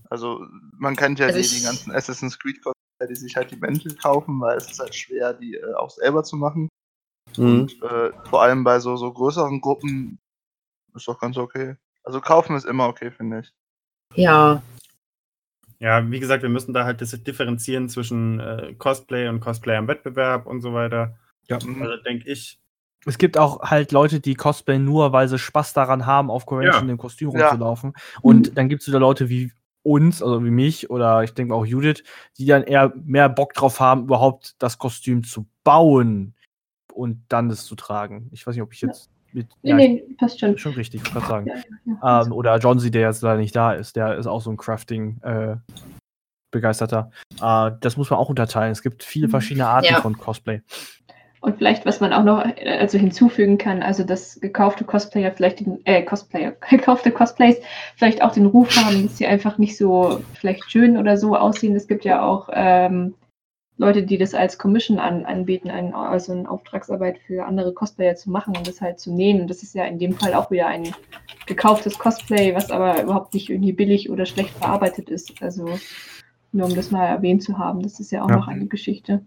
Also man kennt ja also die, die ganzen Assassin's Creed Kostüme, die sich halt die Mäntel kaufen, weil es ist halt schwer, die äh, auch selber zu machen. Mhm. Und äh, vor allem bei so, so größeren Gruppen ist doch ganz okay. Also kaufen ist immer okay, finde ich. Ja. Ja, wie gesagt, wir müssen da halt differenzieren zwischen äh, Cosplay und Cosplay am Wettbewerb und so weiter. Ja. Also denke ich. Es gibt auch halt Leute, die Cosplay nur, weil sie Spaß daran haben, auf Convention ja. im Kostüm ja. rumzulaufen. Und dann gibt es wieder Leute wie uns, also wie mich oder ich denke auch Judith, die dann eher mehr Bock drauf haben, überhaupt das Kostüm zu bauen und dann es zu tragen. Ich weiß nicht, ob ich jetzt... Mit, nee, ja, nee, passt schon. Schon richtig, ich würde sagen. Ja, ja, ja. Ähm, oder John C., der jetzt leider nicht da ist, der ist auch so ein Crafting-Begeisterter. Äh, äh, das muss man auch unterteilen. Es gibt viele verschiedene Arten ja. von Cosplay. Und vielleicht, was man auch noch also hinzufügen kann, also dass gekaufte Cosplayer vielleicht, den, äh, Cosplayer, gekaufte Cosplays vielleicht auch den Ruf haben, dass sie einfach nicht so vielleicht schön oder so aussehen. Es gibt ja auch ähm, Leute, die das als Commission an, anbieten, ein, also eine Auftragsarbeit für andere Cosplayer zu machen und das halt zu nähen. Und das ist ja in dem Fall auch wieder ein gekauftes Cosplay, was aber überhaupt nicht irgendwie billig oder schlecht verarbeitet ist. Also nur um das mal erwähnt zu haben, das ist ja auch ja. noch eine Geschichte.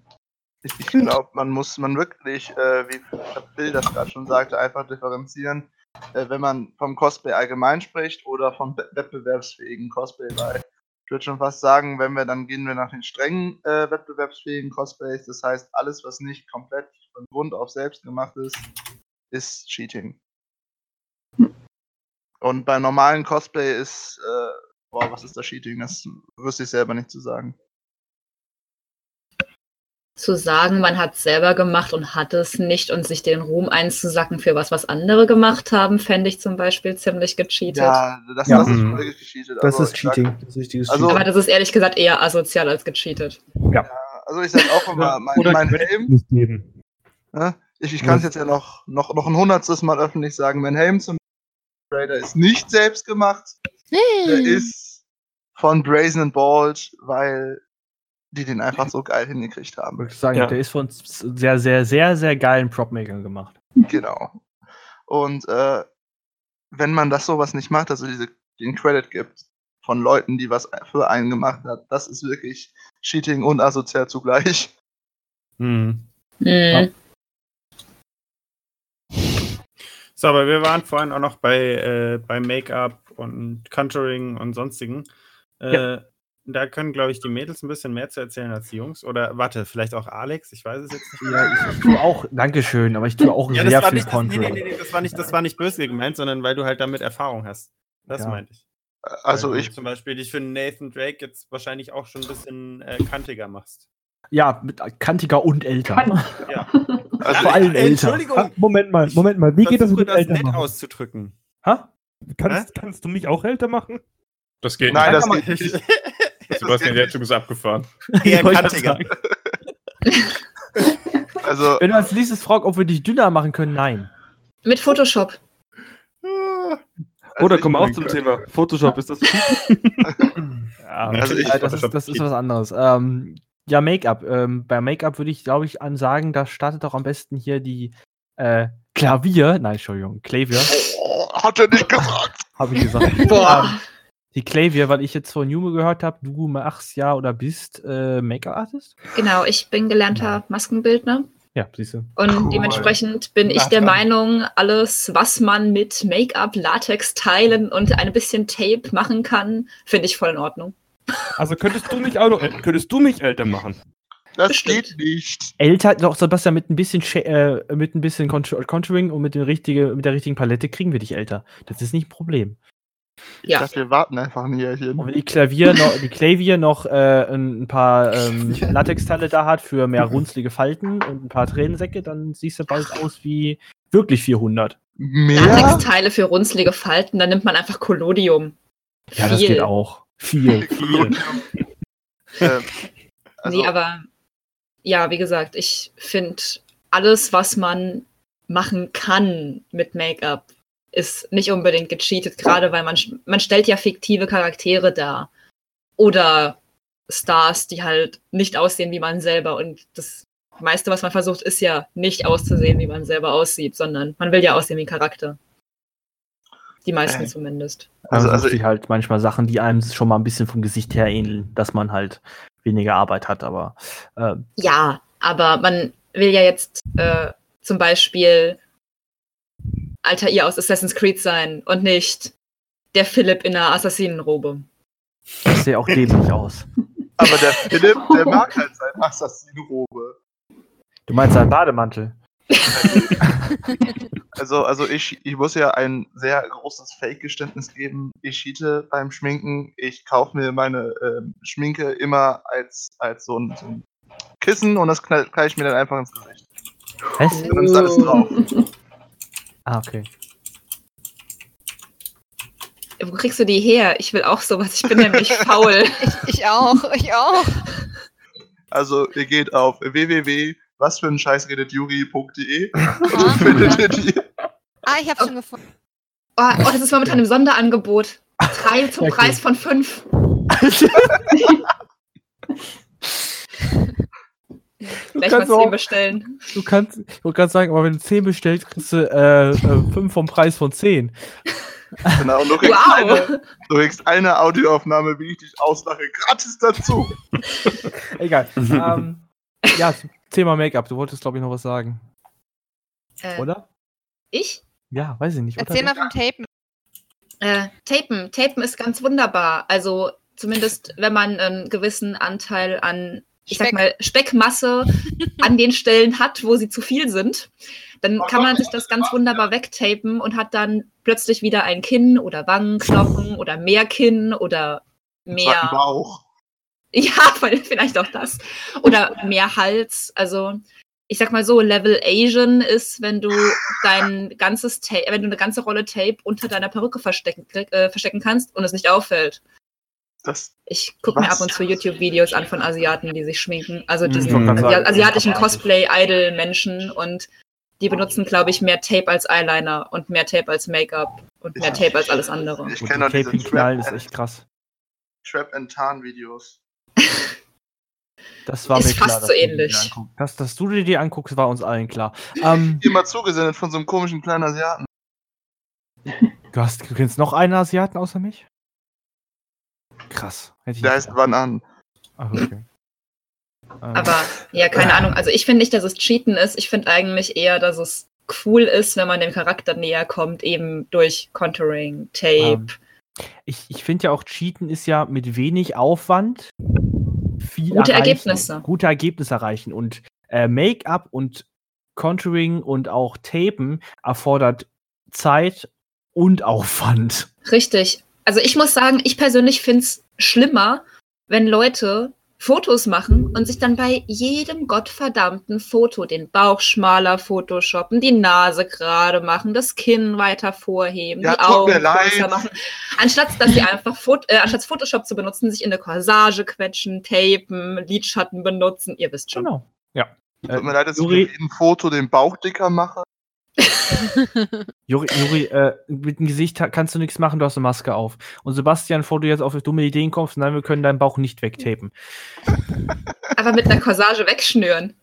Ich, ich glaube, man muss man wirklich, äh, wie Bill das gerade schon sagte, einfach differenzieren, äh, wenn man vom Cosplay allgemein spricht oder vom be- wettbewerbsfähigen Cosplay, weil ich würde schon fast sagen, wenn wir dann gehen wir nach den strengen äh, wettbewerbsfähigen Cosplays, das heißt, alles, was nicht komplett von Grund auf selbst gemacht ist, ist Cheating. Und bei normalen Cosplay ist, äh, boah, was ist da Cheating? Das wüsste ich selber nicht zu sagen. Zu sagen, man hat es selber gemacht und hat es nicht und sich den Ruhm einzusacken für was, was andere gemacht haben, fände ich zum Beispiel ziemlich gecheatet. Ja, das, ja. das ist wirklich gecheatet. Das also, ist Cheating. Sag, das ist also, aber das ist ehrlich gesagt eher asozial als gecheatet. Ja. ja also ich sag auch immer, mein, mein Helm, äh, Ich, ich kann es jetzt ja noch, noch, noch ein hundertstes Mal öffentlich sagen, Manhattan zum Raider ist nicht selbst gemacht. Nee. Der ist von Brazen and Bald, weil die den einfach so geil hingekriegt haben. Ich würde sagen, ja. Der ist von sehr, sehr, sehr, sehr geilen Prop-Makern gemacht. Genau. Und äh, wenn man das sowas nicht macht, also diese, den Credit gibt von Leuten, die was für einen gemacht hat, das ist wirklich Cheating und asozial zugleich. Hm. Ja. So, aber wir waren vorhin auch noch bei, äh, bei Make-up und Contouring und sonstigen. Äh, ja. Da können, glaube ich, die Mädels ein bisschen mehr zu erzählen als die Jungs. Oder warte, vielleicht auch Alex, ich weiß es jetzt nicht. Ja, ich tue auch, Dankeschön, aber ich tue auch ja, sehr viel Contouring. Nee, nee, nee, nee, das war nicht, das war nicht böse gemeint, sondern weil du halt damit Erfahrung hast. Das ja. meinte ich. Also weil ich... Zum Beispiel dich für Nathan Drake jetzt wahrscheinlich auch schon ein bisschen äh, kantiger machst. Ja, mit kantiger und älter. Kann. Ja. Also vor allem älter. Entschuldigung. Moment mal, Moment mal. Wie geht das mit das älter nett machen? Auszudrücken? Ha? Kannst, Hä? kannst du mich auch älter machen? Das geht Nein, nicht. Nein, das geht nicht. Sebastian, der Zug ist abgefahren. Eher kantiger. Also, wenn du als nächstes fragst, ob wir dich dünner machen können, nein. Mit Photoshop. Ja. Also Oder kommen wir auch zum Thema. Photoshop, ist das ja, also ich, das, ist, das ist was anderes. Ähm, ja, Make-up. Ähm, bei Make-up würde ich, glaube ich, sagen, da startet doch am besten hier die äh, Klavier. Nein, Entschuldigung, Klavier. Oh, hat er nicht gesagt. Habe ich gesagt. Boah. Die Klavier, weil ich jetzt von Jume gehört habe, du machst ja oder bist äh, Make-up-Artist? Genau, ich bin gelernter Maskenbildner. Ja, siehst du. Und cool. Dementsprechend bin ich der Meinung, alles, was man mit Make-up, Latex, Teilen und ein bisschen Tape machen kann, finde ich voll in Ordnung. Also könntest du mich auch noch, könntest du mich älter machen? Das steht nicht. Älter, doch Sebastian, mit ein bisschen äh, mit ein bisschen Contouring und mit, dem richtige, mit der richtigen Palette kriegen wir dich älter. Das ist nicht ein Problem. Ich ja. dachte, wir warten einfach ein Jährchen. Und wenn die Klavier noch, die Klavier noch äh, ein paar ähm, Latexteile da hat für mehr runzlige Falten und ein paar Tränensäcke, dann siehst du bald aus wie wirklich vierhundert. Mehr? Latexteile für runzlige Falten, dann nimmt man einfach Collodium. Ja, viel. Das geht auch. Viel. viel. ähm, also nee, aber ja, wie gesagt, ich finde, alles, was man machen kann mit Make-up, ist nicht unbedingt gecheatet, gerade weil man, man stellt ja fiktive Charaktere dar. Oder Stars, die halt nicht aussehen wie man selber. Und das meiste, was man versucht, ist ja nicht auszusehen, wie man selber aussieht, sondern man will ja aussehen wie ein Charakter. Die meisten äh. zumindest. Also, also ich halt manchmal Sachen, die einem schon mal ein bisschen vom Gesicht her ähneln, dass man halt weniger Arbeit hat, aber äh. Ja, aber man will ja jetzt äh, zum Beispiel Alter ihr aus Assassin's Creed sein und nicht der Philipp in einer Assassinenrobe. Das sieht auch dämlich aus. Aber der Philipp, der mag halt seine Assassinenrobe. Du meinst seinen Bademantel? Also, also ich, ich muss ja ein sehr großes Fake-Geständnis geben. Ich cheate beim Schminken. Ich kaufe mir meine ähm, Schminke immer als, als so, ein, so ein Kissen und das knall ich mir dann einfach ins Gesicht. Was? Und dann ist alles drauf. Ah, okay. Wo kriegst du die her? Ich will auch sowas. Ich bin nämlich faul. Ich, ich auch, ich auch. Also, ihr geht auf w w w punkt was für ein Scheiß redet Juri punkt d e und findet ihr die. Ah, ich hab's oh. schon gefunden. Oh, oh, das ist momentan im Sonderangebot. Drei zum okay. Preis von fünf. Vielleicht mal zehn bestellen. Du kannst, ich wollte gerade sagen, aber wenn du zehn bestellst, kriegst du äh, fünf vom Preis von zehn. Genau, und du kriegst, wow. eine, du kriegst eine Audioaufnahme, wie ich dich auslache, gratis dazu. Egal. ähm, ja, Thema Make-up, du wolltest, glaube ich, noch was sagen. Äh, oder? Ich? Ja, weiß ich nicht. Erzähl mal vom Tapen. Äh, Tapen. Tapen ist ganz wunderbar. Also zumindest, wenn man einen gewissen Anteil an ich sag mal, Speckmasse an den Stellen hat, wo sie zu viel sind, dann kann man sich das ganz wunderbar wegtapen und hat dann plötzlich wieder ein Kinn oder Wangenknochen oder mehr Kinn oder mehr Bauch. Ja, vielleicht auch das. Oder mehr Hals. Also, ich sag mal so, Level Asian ist, wenn du dein ganzes Tape, wenn du eine ganze Rolle Tape unter deiner Perücke verstecken, äh, verstecken kannst und es nicht auffällt. Das ich gucke mir ab und zu YouTube-Videos an von Asiaten, die sich schminken. Also diesen mhm. Asi- asiatischen Cosplay-Idol-Menschen. Und Die benutzen, glaube ich, mehr Tape als Eyeliner und mehr Tape als Make-up und mehr Tape als alles andere. Ich kenne die Tape-Knallen, ist echt krass. Trap-and-Tarn-Videos. Das war ist mir fast klar, so ähnlich. Dass, dass du dir die anguckst, war uns allen klar. Ähm, immer zugesendet von so einem komischen kleinen Asiaten. Du, hast, du kennst noch einen Asiaten außer mich? Krass. Hätte ich der heißt Banan. Ach, okay. Aber, ja, keine Ahnung. Also ich finde nicht, dass es Cheaten ist. Ich finde eigentlich eher, dass es cool ist, wenn man dem Charakter näher kommt, eben durch Contouring, Tape. Um, ich ich finde ja auch, Cheaten ist ja mit wenig Aufwand viel gute erreichen, Ergebnisse. Gute Ergebnisse erreichen. Und äh, Make-up und Contouring und auch Tapen erfordert Zeit und Aufwand. Richtig. Also ich muss sagen, ich persönlich finde es schlimmer, wenn Leute Fotos machen und sich dann bei jedem gottverdammten Foto den Bauch schmaler photoshoppen, die Nase gerade machen, das Kinn weiter vorheben, ja, die Augen größer machen. Anstatt dass sie einfach Fot- äh, anstatt Photoshop zu benutzen, sich in eine Corsage quetschen, tapen, Lidschatten benutzen, ihr wisst schon. Genau. Ja. Tut mir äh, leid, dass Juri, ich bei jedem Foto den Bauch dicker mache. Juri, Juri äh, mit dem Gesicht kannst du nichts machen, du hast eine Maske auf. Und Sebastian, bevor du jetzt auf dumme Ideen kommst, nein, wir können deinen Bauch nicht wegtapen. Aber mit einer Corsage wegschnüren.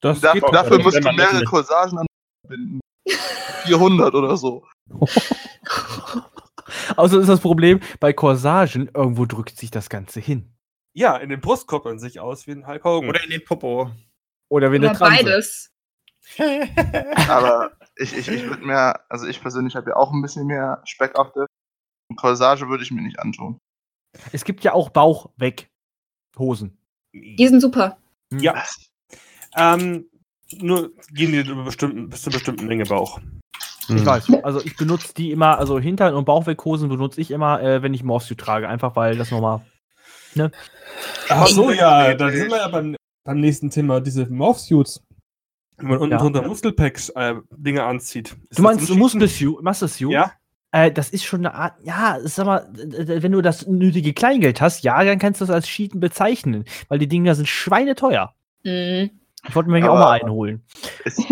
Das das geht auch, dafür musst du mehrere Corsagen anbinden. vierhundert oder so. Außerdem ist das Problem, bei Corsagen, irgendwo drückt sich das Ganze hin. Ja, in den Brustkoppeln sich aus wie ein Hulk Hogan. Oder in den Popo. Oder wie eine Transe. Beides. Aber ich, ich, ich würde mir, also ich persönlich habe ja auch ein bisschen mehr Speck auf der Corsage, würde ich mir nicht antun. Es gibt ja auch Bauch-Weg-Hosen. Die sind super. Ja. Ähm, nur gehen die bis zu einer bestimmten Menge Bauch. Ich hm. weiß, also ich benutze die immer, also Hintern- und Bauchweghosen benutze ich immer, äh, wenn ich Morphsuit trage, einfach weil das nochmal, ne? Ach so, ja, dann sind wir ja beim, beim nächsten Thema, diese Morphsuits. Wenn man unten ja. drunter Muskelpacks-Dinge äh, anzieht. Ist du meinst, du Muskelsuit, Muskelsuit? Ja. Äh, das ist schon eine Art, ja, sag mal, wenn du das nötige Kleingeld hast, ja, dann kannst du das als Cheaten bezeichnen, weil die Dinger sind schweineteuer. Mhm. Ich wollte mir hier auch mal einen holen. Ist,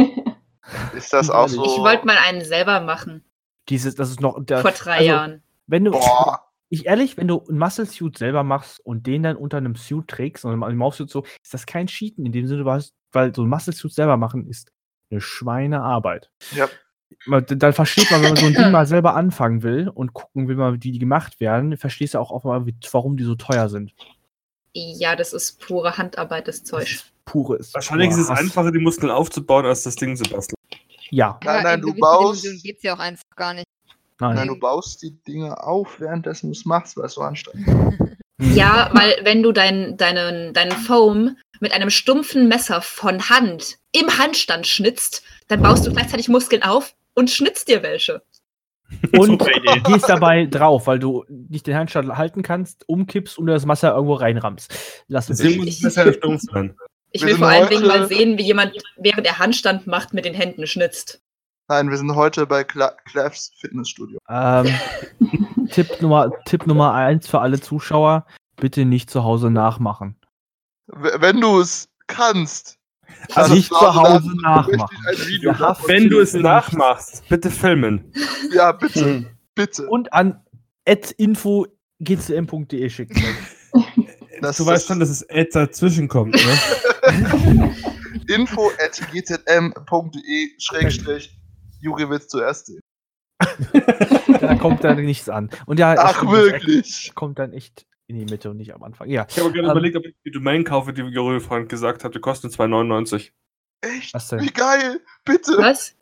ist das auch so? Ich wollte mal einen selber machen. Dieses, das ist noch das, vor drei also, Jahren. Wenn du, Boah. ich ehrlich, wenn du einen Muskelsuit selber machst und den dann unter einem Suit trägst und einem Mouthsuit so, ist das kein Cheaten in dem Sinne, du hast weil so ein Muscle-Suit selber machen ist eine Schweinearbeit. Ja. Dann versteht man, wenn man so ein Ding mal selber anfangen will und gucken will, mal, wie die gemacht werden, verstehst du auch oft mal, warum die so teuer sind. Ja, das ist pure Handarbeit, das Zeug. Das ist pure ist Wahrscheinlich pure ist es Hass. Einfacher, die Muskeln aufzubauen, als das Ding zu basteln. Ja. Nein, nein, du baust... Geht's ja auch einfach gar nicht. Nein. nein, du baust die Dinge auf, währenddessen du es machst, weil es so anstrengend ist. Ja, weil wenn du deinen deinen deinen Foam mit einem stumpfen Messer von Hand im Handstand schnitzt, dann baust du gleichzeitig Muskeln auf und schnitzt dir welche. Und gehst dabei drauf, weil du nicht den Handstand halten kannst, umkippst und das Messer irgendwo reinrammst. Lass uns Deswegen muss das Messer stumpf sein. Ich will vor allen Dingen mal sehen, wie jemand, während er Handstand macht, mit den Händen schnitzt. Nein, wir sind heute bei Cla- Clefs Fitnessstudio. Ähm, Tipp Nummer, Tipp Nummer eins für alle Zuschauer, bitte nicht zu Hause nachmachen. Wenn du es kannst. Also nicht zu Hause nachmachen. Ja, wenn du es nachmachst, bitte filmen. Ja, bitte. Mhm. bitte. Und an at info g z m punkt d e schicken. Das du weißt schon, dass es at dazwischen kommt, ne? info at g z m punkt d e schrägstrich Juri will's zuerst sehen. Da kommt dann nichts an. Und ja, Ach, wirklich? Echt, kommt dann echt in die Mitte und nicht am Anfang. Ja. Ich habe gerade um, überlegt, ob ich die Domain kaufe, die Juri Freund gesagt hat, die kosten zwei neunundneunzig. Echt? Was denn? Wie geil! Bitte! Was?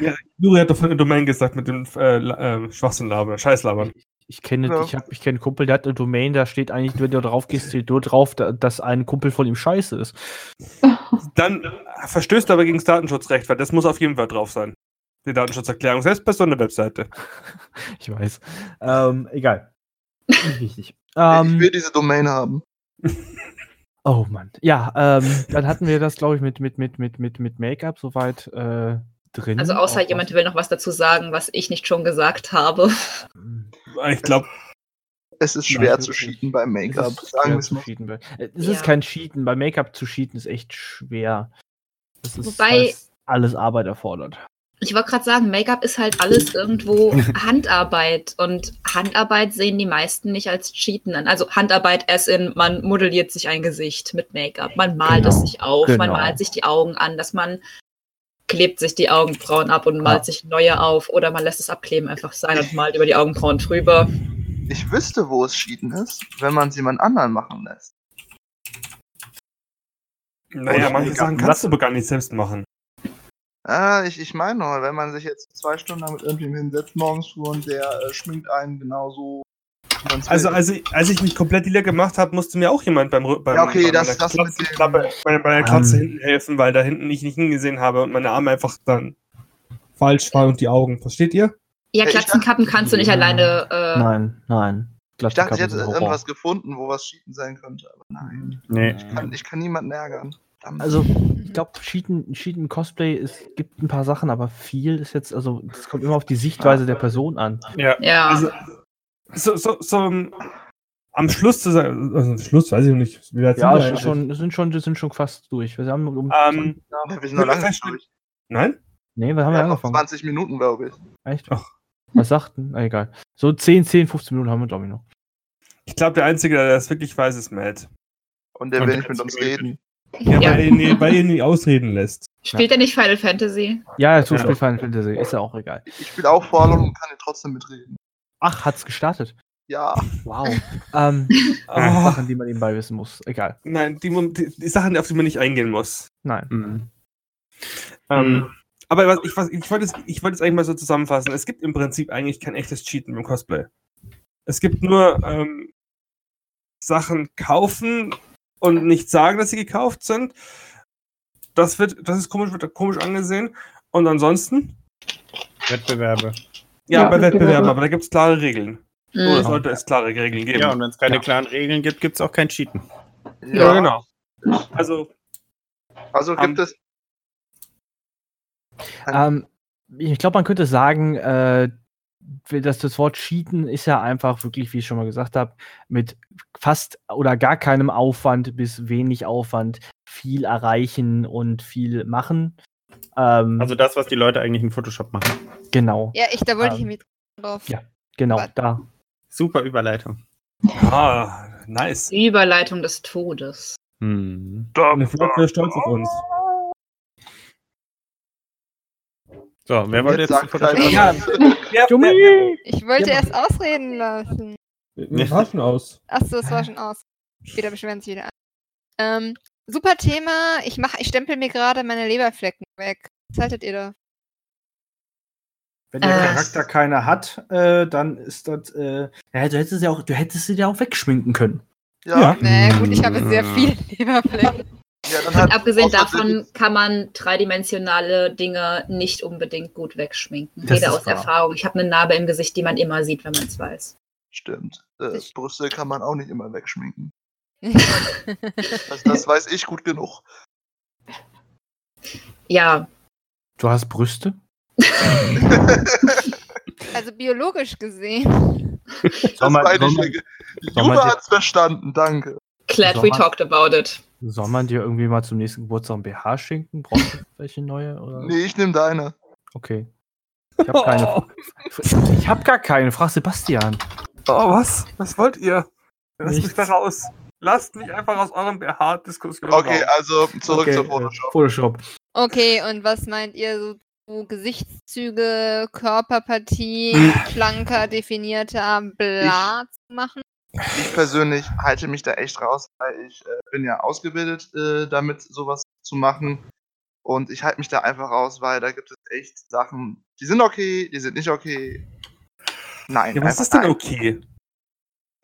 ja, Juri hat doch von der Domain gesagt mit dem äh, äh, Schwachsinnlabern, Scheißlabern. Ich, ich kenne ja. ich hab, ich kenn einen Kumpel, der hat eine Domain, da steht eigentlich, wenn du drauf gehst, steht nur drauf, da, dass ein Kumpel von ihm scheiße ist. Dann verstößt er aber gegen das Datenschutzrecht, weil das muss auf jeden Fall drauf sein. Die Datenschutzerklärung, selbst bei so einer Webseite. Ich weiß. Ähm, egal. Nicht wichtig. Ähm, ich will diese Domain haben. Oh Mann. Ja, ähm, dann hatten wir das, glaube ich, mit, mit, mit, mit, mit, mit Make-up soweit äh, drin. Also außer Auch jemand was. will noch was dazu sagen, was ich nicht schon gesagt habe. Ich glaube... Es ist schwer Nein, zu cheaten beim Make-up. Es ist, sagen wir es mal. Es ist ja. kein Cheaten. Bei Make-up zu cheaten ist echt schwer. Das ist Wobei, alles Arbeit erfordert. Ich wollte gerade sagen, Make-up ist halt alles irgendwo Handarbeit. Und Handarbeit sehen die meisten nicht als Cheaten an. Also Handarbeit as in, man modelliert sich ein Gesicht mit Make-up. Man malt genau, es sich auf, genau. man malt sich die Augen an, dass man klebt sich die Augenbrauen ab und malt ja. sich neue auf. Oder man lässt es abkleben einfach sein und malt über die Augenbrauen drüber. Ich wüsste, wo es Cheaten ist, wenn man es jemand anderen machen lässt. Naja, manche Sachen kannst du aber gar nicht selbst machen. Ah, ich, ich meine nur, wenn man sich jetzt zwei Stunden damit irgendwie hinsetzt morgens früh und der äh, schminkt einen genauso. Also als ich, als ich mich komplett lila gemacht habe, musste mir auch jemand beim, beim ja, okay, bei, das, das Klotze, Klappe, bei, bei der Klotze ähm. hinten helfen, weil da hinten ich nicht hingesehen habe und meine Arme einfach dann falsch waren und die Augen. Versteht ihr? Ja, Klatzenkappen kannst du nicht alleine... Äh nein, nein. Ich dachte, ich hätte irgendwas gefunden, wo was Cheaten sein könnte, aber nein. Nee. Ich kann, ich kann niemanden ärgern. Also, ich glaube, Cheaten, Cheaten Cosplay, es gibt ein paar Sachen, aber viel ist jetzt, also, es kommt immer auf die Sichtweise der Person an. Ja, ja. Also, so, so, so, am Schluss zu sagen, also, am Schluss weiß ich nicht. Wie ja, sind schon, sind schon, sind schon fast durch. Wir haben um, ähm, ja, wir sind noch lange durch. Nein? Nee, wir haben ja, ja angefangen. zwanzig Minuten, glaube ich. Echt? Ach. Was sagten? Ah, egal. So zehn, zehn, fünfzehn Minuten haben wir, glaube ich, noch. Ich glaube, der Einzige, der das wirklich weiß, ist Matt. Und der Und will nicht mit uns reden. Ja, ja. Weil, ihn, weil ihn nicht ausreden lässt. Spielt ja. er nicht Final Fantasy? Ja, er so ja. spielt Final Fantasy. Ist ja auch egal. Ich spiele auch Fallout und kann ja trotzdem mitreden. Ach, hat's gestartet? Ja. Wow. ähm, oh. Sachen, die man nebenbei wissen muss. Egal. Nein, die, die Sachen, auf die man nicht eingehen muss. Nein. Mhm. Ähm, aber was, ich, was, ich wollte es ich wollte es eigentlich mal so zusammenfassen. Es gibt im Prinzip eigentlich kein echtes Cheaten beim Cosplay. Es gibt nur ähm, Sachen kaufen und nicht sagen, dass sie gekauft sind. Das wird, das ist komisch, wird komisch angesehen. Und ansonsten? Wettbewerbe. Ja, ja bei Wettbewerben, Wettbewerbe, aber da gibt es klare Regeln. Mhm. Oder sollte es klare Regeln geben. Ja, und wenn es keine ja. klaren Regeln gibt, gibt es auch kein Cheaten. Ja, ja genau. Also, also gibt um, es Ähm, ich glaube, man könnte sagen, äh, dass das Wort Cheaten ist ja einfach wirklich, wie ich schon mal gesagt habe, mit fast oder gar keinem Aufwand bis wenig Aufwand viel erreichen und viel machen. Ähm, also das, was die Leute eigentlich in Photoshop machen. Genau. Ja, ich, da wollte ähm, ich mit drauf. Ja, genau, But. da. Super Überleitung. Ah, nice. Die Überleitung des Todes. Hm. Da bin ich stolz auf uns. So, wer wollte jetzt? jetzt ja. Ja. Ich wollte ja. erst ausreden lassen. Das war schon aus. Achso, das war schon aus. Später beschweren sich wieder an. Ähm, super Thema. Ich mach, ich stempel mir gerade meine Leberflecken weg. Was haltet ihr da? Wenn der äh. Charakter keiner hat, äh, dann ist das. Äh, ja, du hättest ja auch, du hättest sie ja auch wegschminken können. Ja. ja. Na gut, ich habe jetzt sehr viele Leberflecken. Ja, dann halt und abgesehen davon kann man dreidimensionale Dinge nicht unbedingt gut wegschminken. Das Jeder aus wahr. Erfahrung. Ich habe eine Narbe im Gesicht, die man immer sieht, wenn man es weiß. Stimmt. Äh, Brüste kann man auch nicht immer wegschminken. das, das weiß ich gut genug. Ja. Du hast Brüste? Also biologisch gesehen. Das meine ich. Juba hat's verstanden, danke. Glad we talked about it. Soll man dir irgendwie mal zum nächsten Geburtstag ein B H schenken? Brauchst du welche neue? Oder? Nee, ich nehme deine. Okay. Ich hab keine. Oh. Ich hab gar keine. Frag Sebastian. Oh, was? Was wollt ihr? Lasst Nichts. mich da raus. Lasst mich einfach aus eurem B H-Diskussion raus. Okay, also zurück okay, zu Photoshop. Äh, Photoshop. Okay, und was meint ihr so zu Gesichtszüge, Körperpartie, schlanker, definierter, bla ich. zu machen? Ich persönlich halte mich da echt raus, weil ich äh, bin ja ausgebildet, äh, damit sowas zu machen. Und ich halte mich da einfach raus, weil da gibt es echt Sachen, die sind okay, die sind nicht okay. Nein. Ja, was ist denn nein. okay?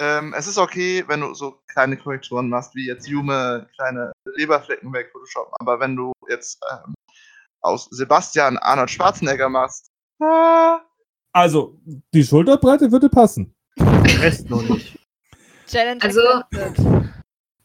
Ähm, es ist okay, wenn du so kleine Korrekturen machst, wie jetzt Jume, kleine Leberflecken weg, Photoshop. Aber wenn du jetzt ähm, aus Sebastian Arnold Schwarzenegger machst. Ah. Also, die Schulterbreite würde passen. Der Rest noch nicht. Also,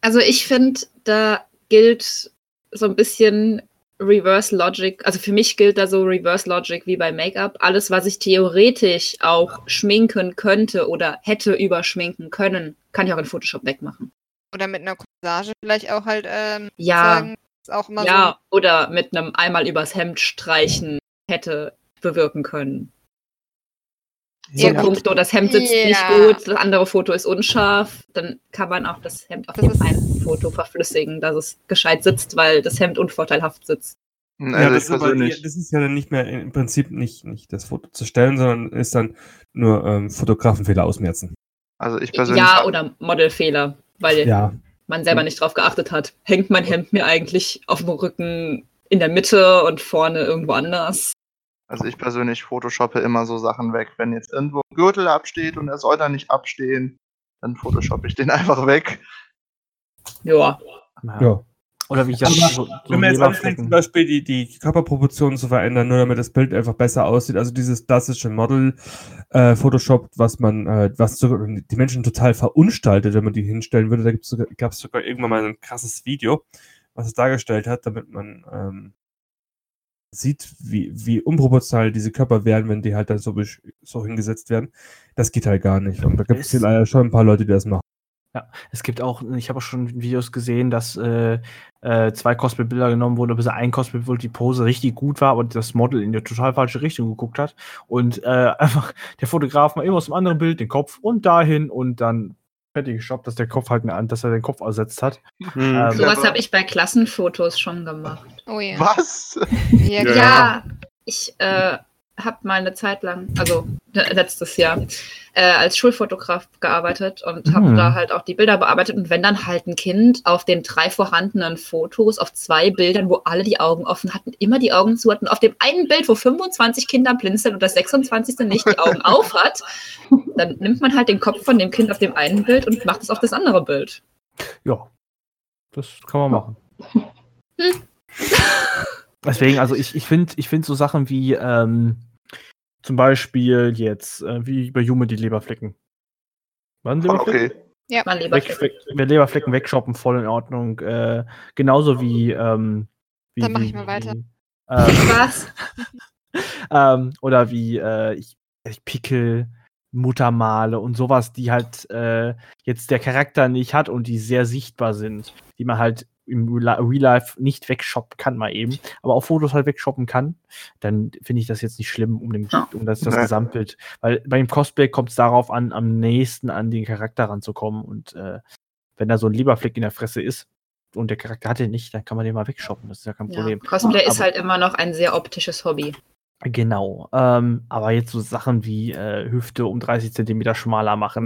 also ich finde, da gilt so ein bisschen Reverse Logic, also für mich gilt da so Reverse Logic wie bei Make-up. Alles, was ich theoretisch auch schminken könnte oder hätte überschminken können, kann ich auch in Photoshop wegmachen. Oder mit einer Collage vielleicht auch halt ähm, ja. sagen, Ist auch immer ja, so. Oder mit einem einmal übers Hemd streichen hätte bewirken können. So ja. Punkto, das Hemd sitzt ja. nicht gut, das andere Foto ist unscharf, dann kann man auch das Hemd auf dem einen Foto verflüssigen, dass es gescheit sitzt, weil das Hemd unvorteilhaft sitzt. Nein, ja, das, das, ist aber, das ist ja dann nicht mehr im Prinzip nicht, nicht das Foto zu stellen, sondern ist dann nur ähm, Fotografenfehler ausmerzen. Also ich persönlich ja, oder Modelfehler, weil ja. man selber nicht drauf geachtet hat. Hängt mein Hemd mir eigentlich auf dem Rücken in der Mitte und vorne irgendwo anders? Also ich persönlich photoshoppe immer so Sachen weg. Wenn jetzt irgendwo ein Gürtel absteht und er soll da nicht abstehen, dann photoshoppe ich den einfach weg. Ja. Ja. Oder wie ich ja so, so wenn man jetzt anfängt, zum Beispiel die, die Körperproportionen zu verändern, nur damit das Bild einfach besser aussieht. Also dieses klassische Model äh, Photoshop, was man, äh, was sogar die Menschen total verunstaltet, wenn man die hinstellen würde. Da gab es sogar irgendwann mal ein krasses Video, was es dargestellt hat, damit man ähm, sieht, wie, wie unproportional diese Körper wären, wenn die halt dann so, so hingesetzt werden. Das geht halt gar nicht. Und da gibt es leider schon ein paar Leute, die das machen. Ja, es gibt auch, ich habe auch schon Videos gesehen, dass äh, äh, zwei Cosplay-Bilder genommen wurden, bis ein Cosplay, wo die Pose richtig gut war, aber das Model in der total falsche Richtung geguckt hat und äh, einfach der Fotograf mal immer aus dem anderen Bild den Kopf und dahin und dann fertig geshoppt, dass der Kopf halt, dass er den Kopf ersetzt hat. Hm. Ähm, Sowas habe ich bei Klassenfotos schon gemacht. Oh yeah. Was? Ja, ja. ja ich äh, habe mal eine Zeit lang, also letztes Jahr, äh, als Schulfotograf gearbeitet und habe hm. da halt auch die Bilder bearbeitet. Und wenn dann halt ein Kind auf den drei vorhandenen Fotos, auf zwei Bildern, wo alle die Augen offen hatten, immer die Augen zu hatten, auf dem einen Bild, wo fünfundzwanzig Kinder blinzeln und das sechsundzwanzigste nicht die Augen auf hat, dann nimmt man halt den Kopf von dem Kind auf dem einen Bild und macht es auf das andere Bild. Ja, das kann man machen. Hm. Deswegen, also ich, ich finde ich find so Sachen wie ähm, zum Beispiel jetzt, äh, wie bei Jume die Leberflecken. Waren Leberflecken? Okay. Ja, waren Leberflecken. Weg, weg, Leberflecken wegshoppen, voll in Ordnung. Äh, genauso wie... Ähm, wie dann mache ich mal weiter. Wie, ähm, Spaß. ähm, oder wie äh, ich, ich pickel Muttermale und sowas, die halt äh, jetzt der Charakter nicht hat und die sehr sichtbar sind. Die man halt im Real Life nicht wegshoppen kann mal eben, aber auch Fotos halt wegshoppen kann, dann finde ich das jetzt nicht schlimm um, den, um das, das Gesamtbild. Weil bei dem Cosplay kommt es darauf an, am nächsten an den Charakter ranzukommen und äh, wenn da so ein Leberfleck in der Fresse ist und der Charakter hat den nicht, dann kann man den mal wegshoppen, das ist ja kein Problem. Ja, Cosplay aber, ist halt immer noch ein sehr optisches Hobby. Genau, ähm, aber jetzt so Sachen wie äh, Hüfte um dreißig Zentimeter schmaler machen.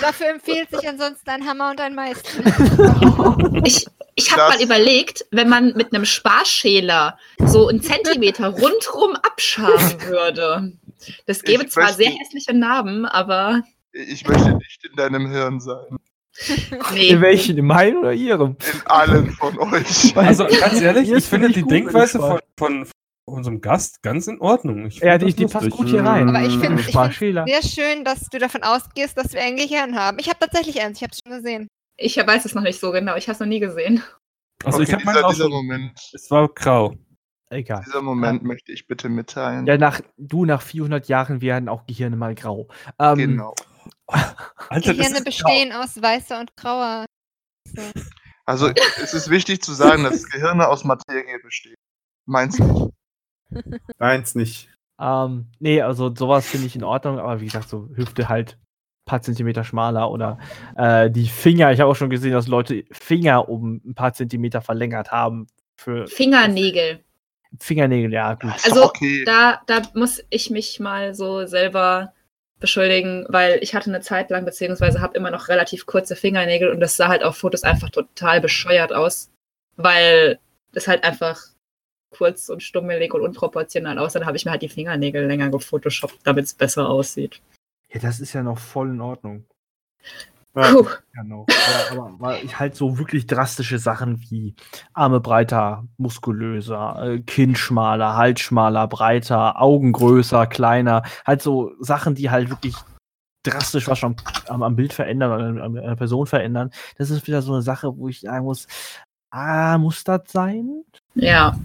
Dafür empfiehlt sich ansonsten ein Hammer und ein Meißel. Ich, ich habe mal überlegt, wenn man mit einem Sparschäler so einen Zentimeter rundrum abscharen würde. Das gäbe ich zwar möchte, sehr hässliche Narben, aber... Ich möchte nicht in deinem Hirn sein. Nee. In welchen? In meinem oder ihrem? In allen von euch. Also ganz ehrlich, ich finde die Denkweise von... von unserem Gast ganz in Ordnung. Ich ja, die, die passt gut hier rein. Aber ich finde es sehr schön, dass du davon ausgehst, dass wir ein Gehirn haben. Ich habe tatsächlich eins, ich habe es schon gesehen. Ich weiß es noch nicht so genau, ich habe es noch nie gesehen. Also okay, ich habe meinen Moment. Es war grau. Egal. Dieser Moment ja. möchte ich bitte mitteilen. Ja, nach, du, nach vierhundert Jahren werden auch Gehirne mal grau. Ähm, genau. Alter, Gehirne bestehen grau. aus weißer und grauer. So. Also es ist wichtig zu sagen, dass Gehirne aus Materie bestehen. Meinst du? Eins nicht. Ähm, nee, also sowas finde ich in Ordnung, aber wie gesagt, so Hüfte halt ein paar Zentimeter schmaler oder äh, die Finger, ich habe auch schon gesehen, dass Leute Finger um ein paar Zentimeter verlängert haben. Für Fingernägel. Fingernägel, ja, gut. Also okay. da, da muss ich mich mal so selber beschuldigen, weil ich hatte eine Zeit lang, beziehungsweise habe immer noch relativ kurze Fingernägel und das sah halt auf Fotos einfach total bescheuert aus, weil das halt einfach kurz und stummelig und unproportional aus, dann habe ich mir halt die Fingernägel länger gefotoshoppt, damit es besser aussieht. Ja, das ist ja noch voll in Ordnung. Ja, uh. ja noch. Aber, aber halt so wirklich drastische Sachen wie Arme breiter, muskulöser, Kinn schmaler, Hals schmaler, breiter, Augen größer, kleiner, halt so Sachen, die halt wirklich drastisch was am, am Bild verändern oder an der Person verändern. Das ist wieder so eine Sache, wo ich sagen muss, ah, muss das sein? Ja.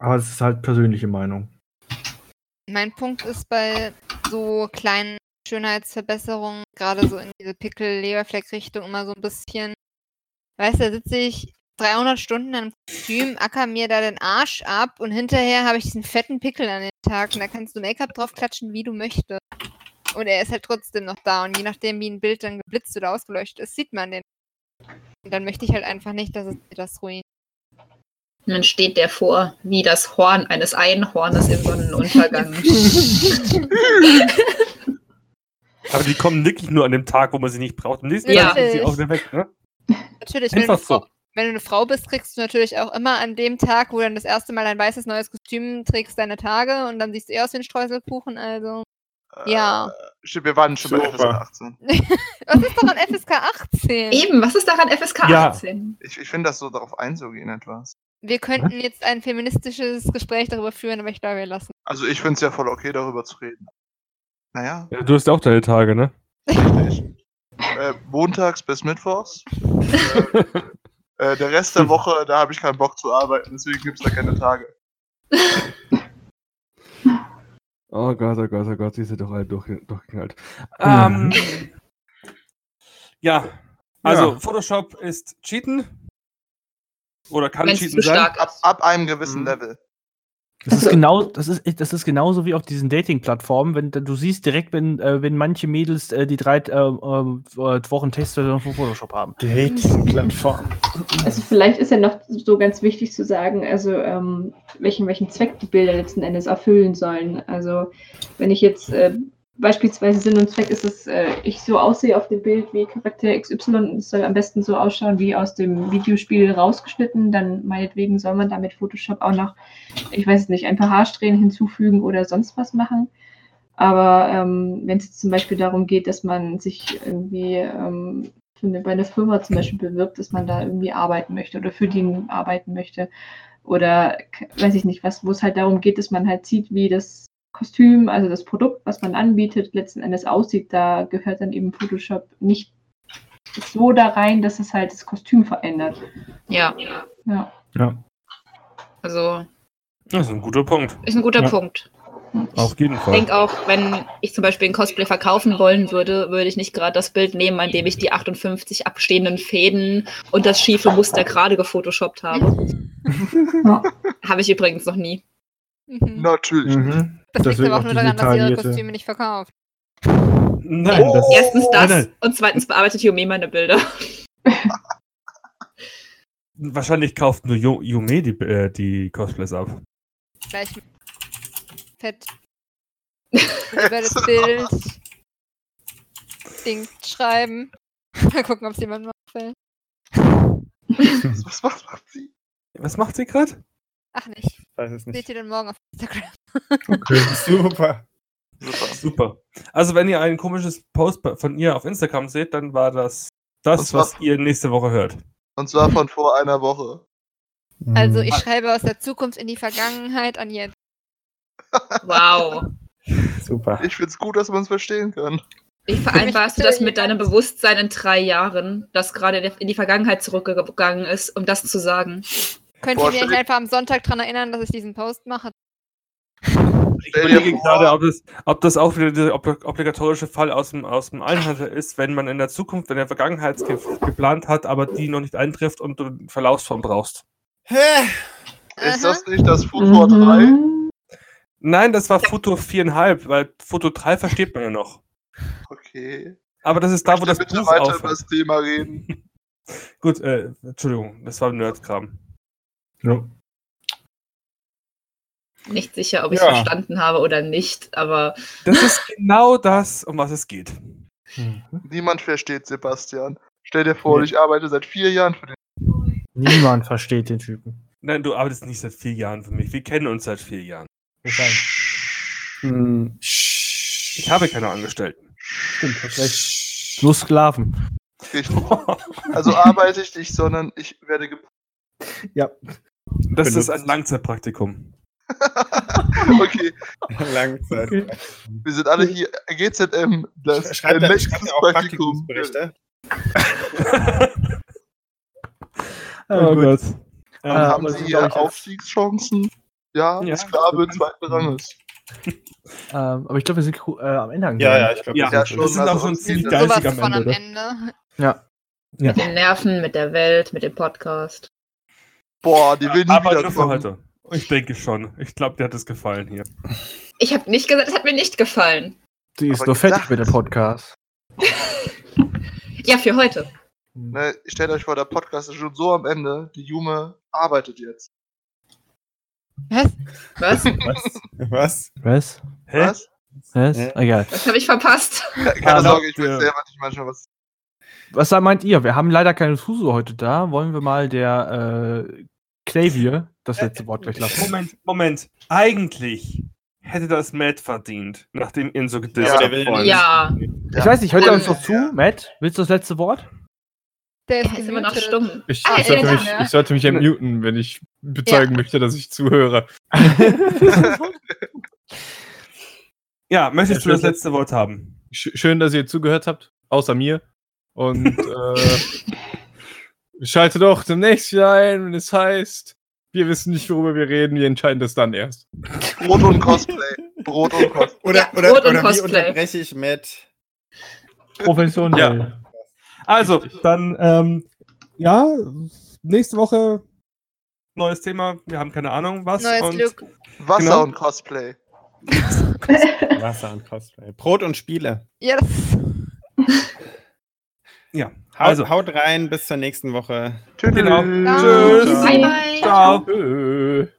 Aber es ist halt persönliche Meinung. Mein Punkt ist bei so kleinen Schönheitsverbesserungen, gerade so in diese Pickel-Leberfleck-Richtung immer so ein bisschen. Weißt du, da sitze ich dreihundert Stunden an einem Kostüm, acker mir da den Arsch ab und hinterher habe ich diesen fetten Pickel an den Tag und da kannst du Make-up drauf klatschen, wie du möchtest. Und er ist halt trotzdem noch da und je nachdem, wie ein Bild dann geblitzt oder ausgeleuchtet ist, sieht man den. Und dann möchte ich halt einfach nicht, dass es das ruiniert. Und dann steht der vor, wie das Horn eines Einhornes im Sonnenuntergang. Aber die kommen wirklich nur an dem Tag, wo man sie nicht braucht. Am nächsten Tag sind sie auch wieder weg, ne? Natürlich, wenn du, Frau, so. wenn du eine Frau bist, kriegst du natürlich auch immer an dem Tag, wo du dann das erste Mal ein weißes neues Kostüm trägst, deine Tage und dann siehst du eher aus wie ein Streuselkuchen, also äh, ja. Stimmt, wir waren schon super. Bei F S K achtzehn. Was ist daran F S K achtzehn? Eben, was ist daran F S K achtzehn? Ja. Ich, ich finde das so darauf einzugehen etwas. Wir könnten jetzt ein feministisches Gespräch darüber führen, aber ich glaube, wir lassen. Also ich finde es ja voll okay, darüber zu reden. Naja. Ja, du hast auch deine Tage, ne? Äh, montags bis mittwochs. äh, äh, der Rest der Woche, da habe ich keinen Bock zu arbeiten, deswegen gibt es da keine Tage. Oh Gott, oh Gott, oh Gott, sie ist ja doch alle durch, durchgeknallt. Ähm, ja, also ja. Photoshop ist Cheaten. Oder kann Wenn's Cheaten sein. Ab, ab einem gewissen mhm. Level. Das ist, genau, das, ist, das ist genauso wie auf diesen Dating-Plattformen, wenn du siehst direkt, wenn, äh, wenn manche Mädels äh, die drei äh, äh, Wochen Testversion von Photoshop haben. Dating-Plattformen. Also vielleicht ist ja noch so ganz wichtig zu sagen, also ähm, welchen, welchen Zweck die Bilder letzten Endes erfüllen sollen. Also wenn ich jetzt äh, beispielsweise Sinn und Zweck ist, dass äh, ich so aussehe auf dem Bild wie Charakter X Y und es soll am besten so ausschauen wie aus dem Videospiel rausgeschnitten, dann meinetwegen soll man da mit Photoshop auch noch, ich weiß nicht, ein paar Haarsträhnen hinzufügen oder sonst was machen. Aber ähm, wenn es jetzt zum Beispiel darum geht, dass man sich irgendwie ähm, für eine, bei einer Firma zum Beispiel bewirbt, dass man da irgendwie arbeiten möchte oder für die arbeiten möchte oder weiß ich nicht was, wo es halt darum geht, dass man halt sieht, wie das Kostüm, also das Produkt, was man anbietet, letzten Endes aussieht, da gehört dann eben Photoshop nicht so da rein, dass es halt das Kostüm verändert. Ja. Ja. ja. Also. Das ist ein guter Punkt. Ist ein guter ja. Punkt. Auf jeden Fall. Ich denke auch, wenn ich zum Beispiel ein Cosplay verkaufen wollen würde, würde ich nicht gerade das Bild nehmen, an dem ich die achtundfünfzig abstehenden Fäden und das schiefe Muster gerade gefotoshoppt habe. Ja. Habe ich übrigens noch nie. Mhm. Natürlich. Mhm. Das, das liegt aber auch nur daran, dass ihre Kostüme nicht verkauft. Nein, oh. das Erstens das nein, nein. und zweitens bearbeitet Yume meine Bilder. Wahrscheinlich kauft nur Yume die, äh, die Cosplays ab. Vielleicht fett über das Bild Ding schreiben. Mal gucken, ob es jemand macht. Will. Was macht sie? Was macht sie gerade? Ach nicht. Weiß es nicht. Seht ihr dann morgen auf Instagram. Okay, super. Super. Super. Also wenn ihr ein komisches Post von ihr auf Instagram seht, dann war das das, zwar, was ihr nächste Woche hört. Und zwar von vor einer Woche. Also ich schreibe aus der Zukunft in die Vergangenheit an jetzt. Wow. Super. Ich find's gut, dass man es verstehen kann. Wie vereinbarst du das mit deinem Bewusstsein in drei Jahren, das gerade in die Vergangenheit zurückgegangen ist, um das zu sagen? Könnt ihr mich einfach am Sonntag daran erinnern, dass ich diesen Post mache? Ich überlege gerade, ob das, ob das auch wieder der obligatorische Fall aus dem, aus dem Einhandel ist, wenn man in der Zukunft, wenn der Vergangenheit ge- geplant hat, aber die noch nicht eintrifft und du einen Verlaufsform brauchst. Hä? Ist das nicht das Futur mhm. drei? Nein, das war Futur viereinhalb, weil Futur drei versteht man ja noch. Okay. Aber das ist da, wo das Buch aufhört. Bitte weiter über das Thema reden. Gut, äh, Entschuldigung, das war Nerdkram. No. Nicht sicher, ob ich es ja. verstanden habe oder nicht, aber... Das ist genau das, um was es geht. Niemand versteht Sebastian. Stell dir vor, nee. ich arbeite seit vier Jahren für den... Niemand versteht den Typen. Nein, du arbeitest nicht seit vier Jahren für mich. Wir kennen uns seit vier Jahren. Hm. Ich habe keine Angestellten. Stimmt, vielleicht nur Sklaven. Ich, also arbeite ich nicht, sondern ich werde geprüft. Ja. Das Benutzt. ist ein Langzeitpraktikum. Okay. Langzeit. Okay. Wir sind alle hier. G Z M, das schreibt ja auch Praktikumsberichte. Oh Gott. Ja, haben Sie hier Aufstiegschancen? Ja, ja, Sklave zweiten Ranges. ähm, aber ich glaube, wir sind äh, am Ende angekommen. Ja, ja, ich glaube, ja, das, ja, das ist auch so ein ziemlich geistiger am Ende. Am Ende. Ja. Ja. Mit den Nerven, mit der Welt, mit dem Podcast. Boah, die will nie aber wieder kommen. Heute. Ich denke schon. Ich glaube, dir hat es gefallen hier. Ich habe nicht gesagt, es hat mir nicht gefallen. Sie ist aber nur fertig mit dem Podcast. Ja, für heute. Ne, stellt euch vor, der Podcast ist schon so am Ende. Die Jume arbeitet jetzt. Was? Was? Was? Was? Hä? Was? Was? Hä? Egal. Das habe ich verpasst. Keine Sorge, ich weiß selber nicht manchmal was. Was meint ihr? Wir haben leider keine Susu heute da. Wollen wir mal der äh, Klavier das letzte Wort gleich lassen? Moment, Moment. Eigentlich hätte das Matt verdient, nachdem ihr ihn so gedisst habt. Ja. Ja. Ich weiß nicht, hört ihr uns noch zu? Matt, willst du das letzte Wort? Der ist, ist immer noch stumm. Ich, ah, ich, sollte, ja, mich, ja. ich sollte mich ja muten, wenn ich bezeugen ja. möchte, dass ich zuhöre. Ja, möchtest ja, du das letzte Wort haben? Schön, dass ihr zugehört habt, außer mir. Und äh, schalte doch demnächst wieder ein, wenn es heißt, wir wissen nicht, worüber wir reden, wir entscheiden das dann erst. Brot und Cosplay. Brot und Cosplay. Oder, ja, oder, Brot und oder Cosplay. Wie unterbreche ich mit Profession? Ja. Also, dann, ähm, ja, nächste Woche neues Thema, wir haben keine Ahnung, was. Neues und, Glück. Wasser genau. und Cosplay. Wasser und Cosplay. Brot und Spiele. Yes. Ja, also. Haut rein, bis zur nächsten Woche. Tschüss. Genau. Tschüss. Bye, bye. Ciao. Ciao.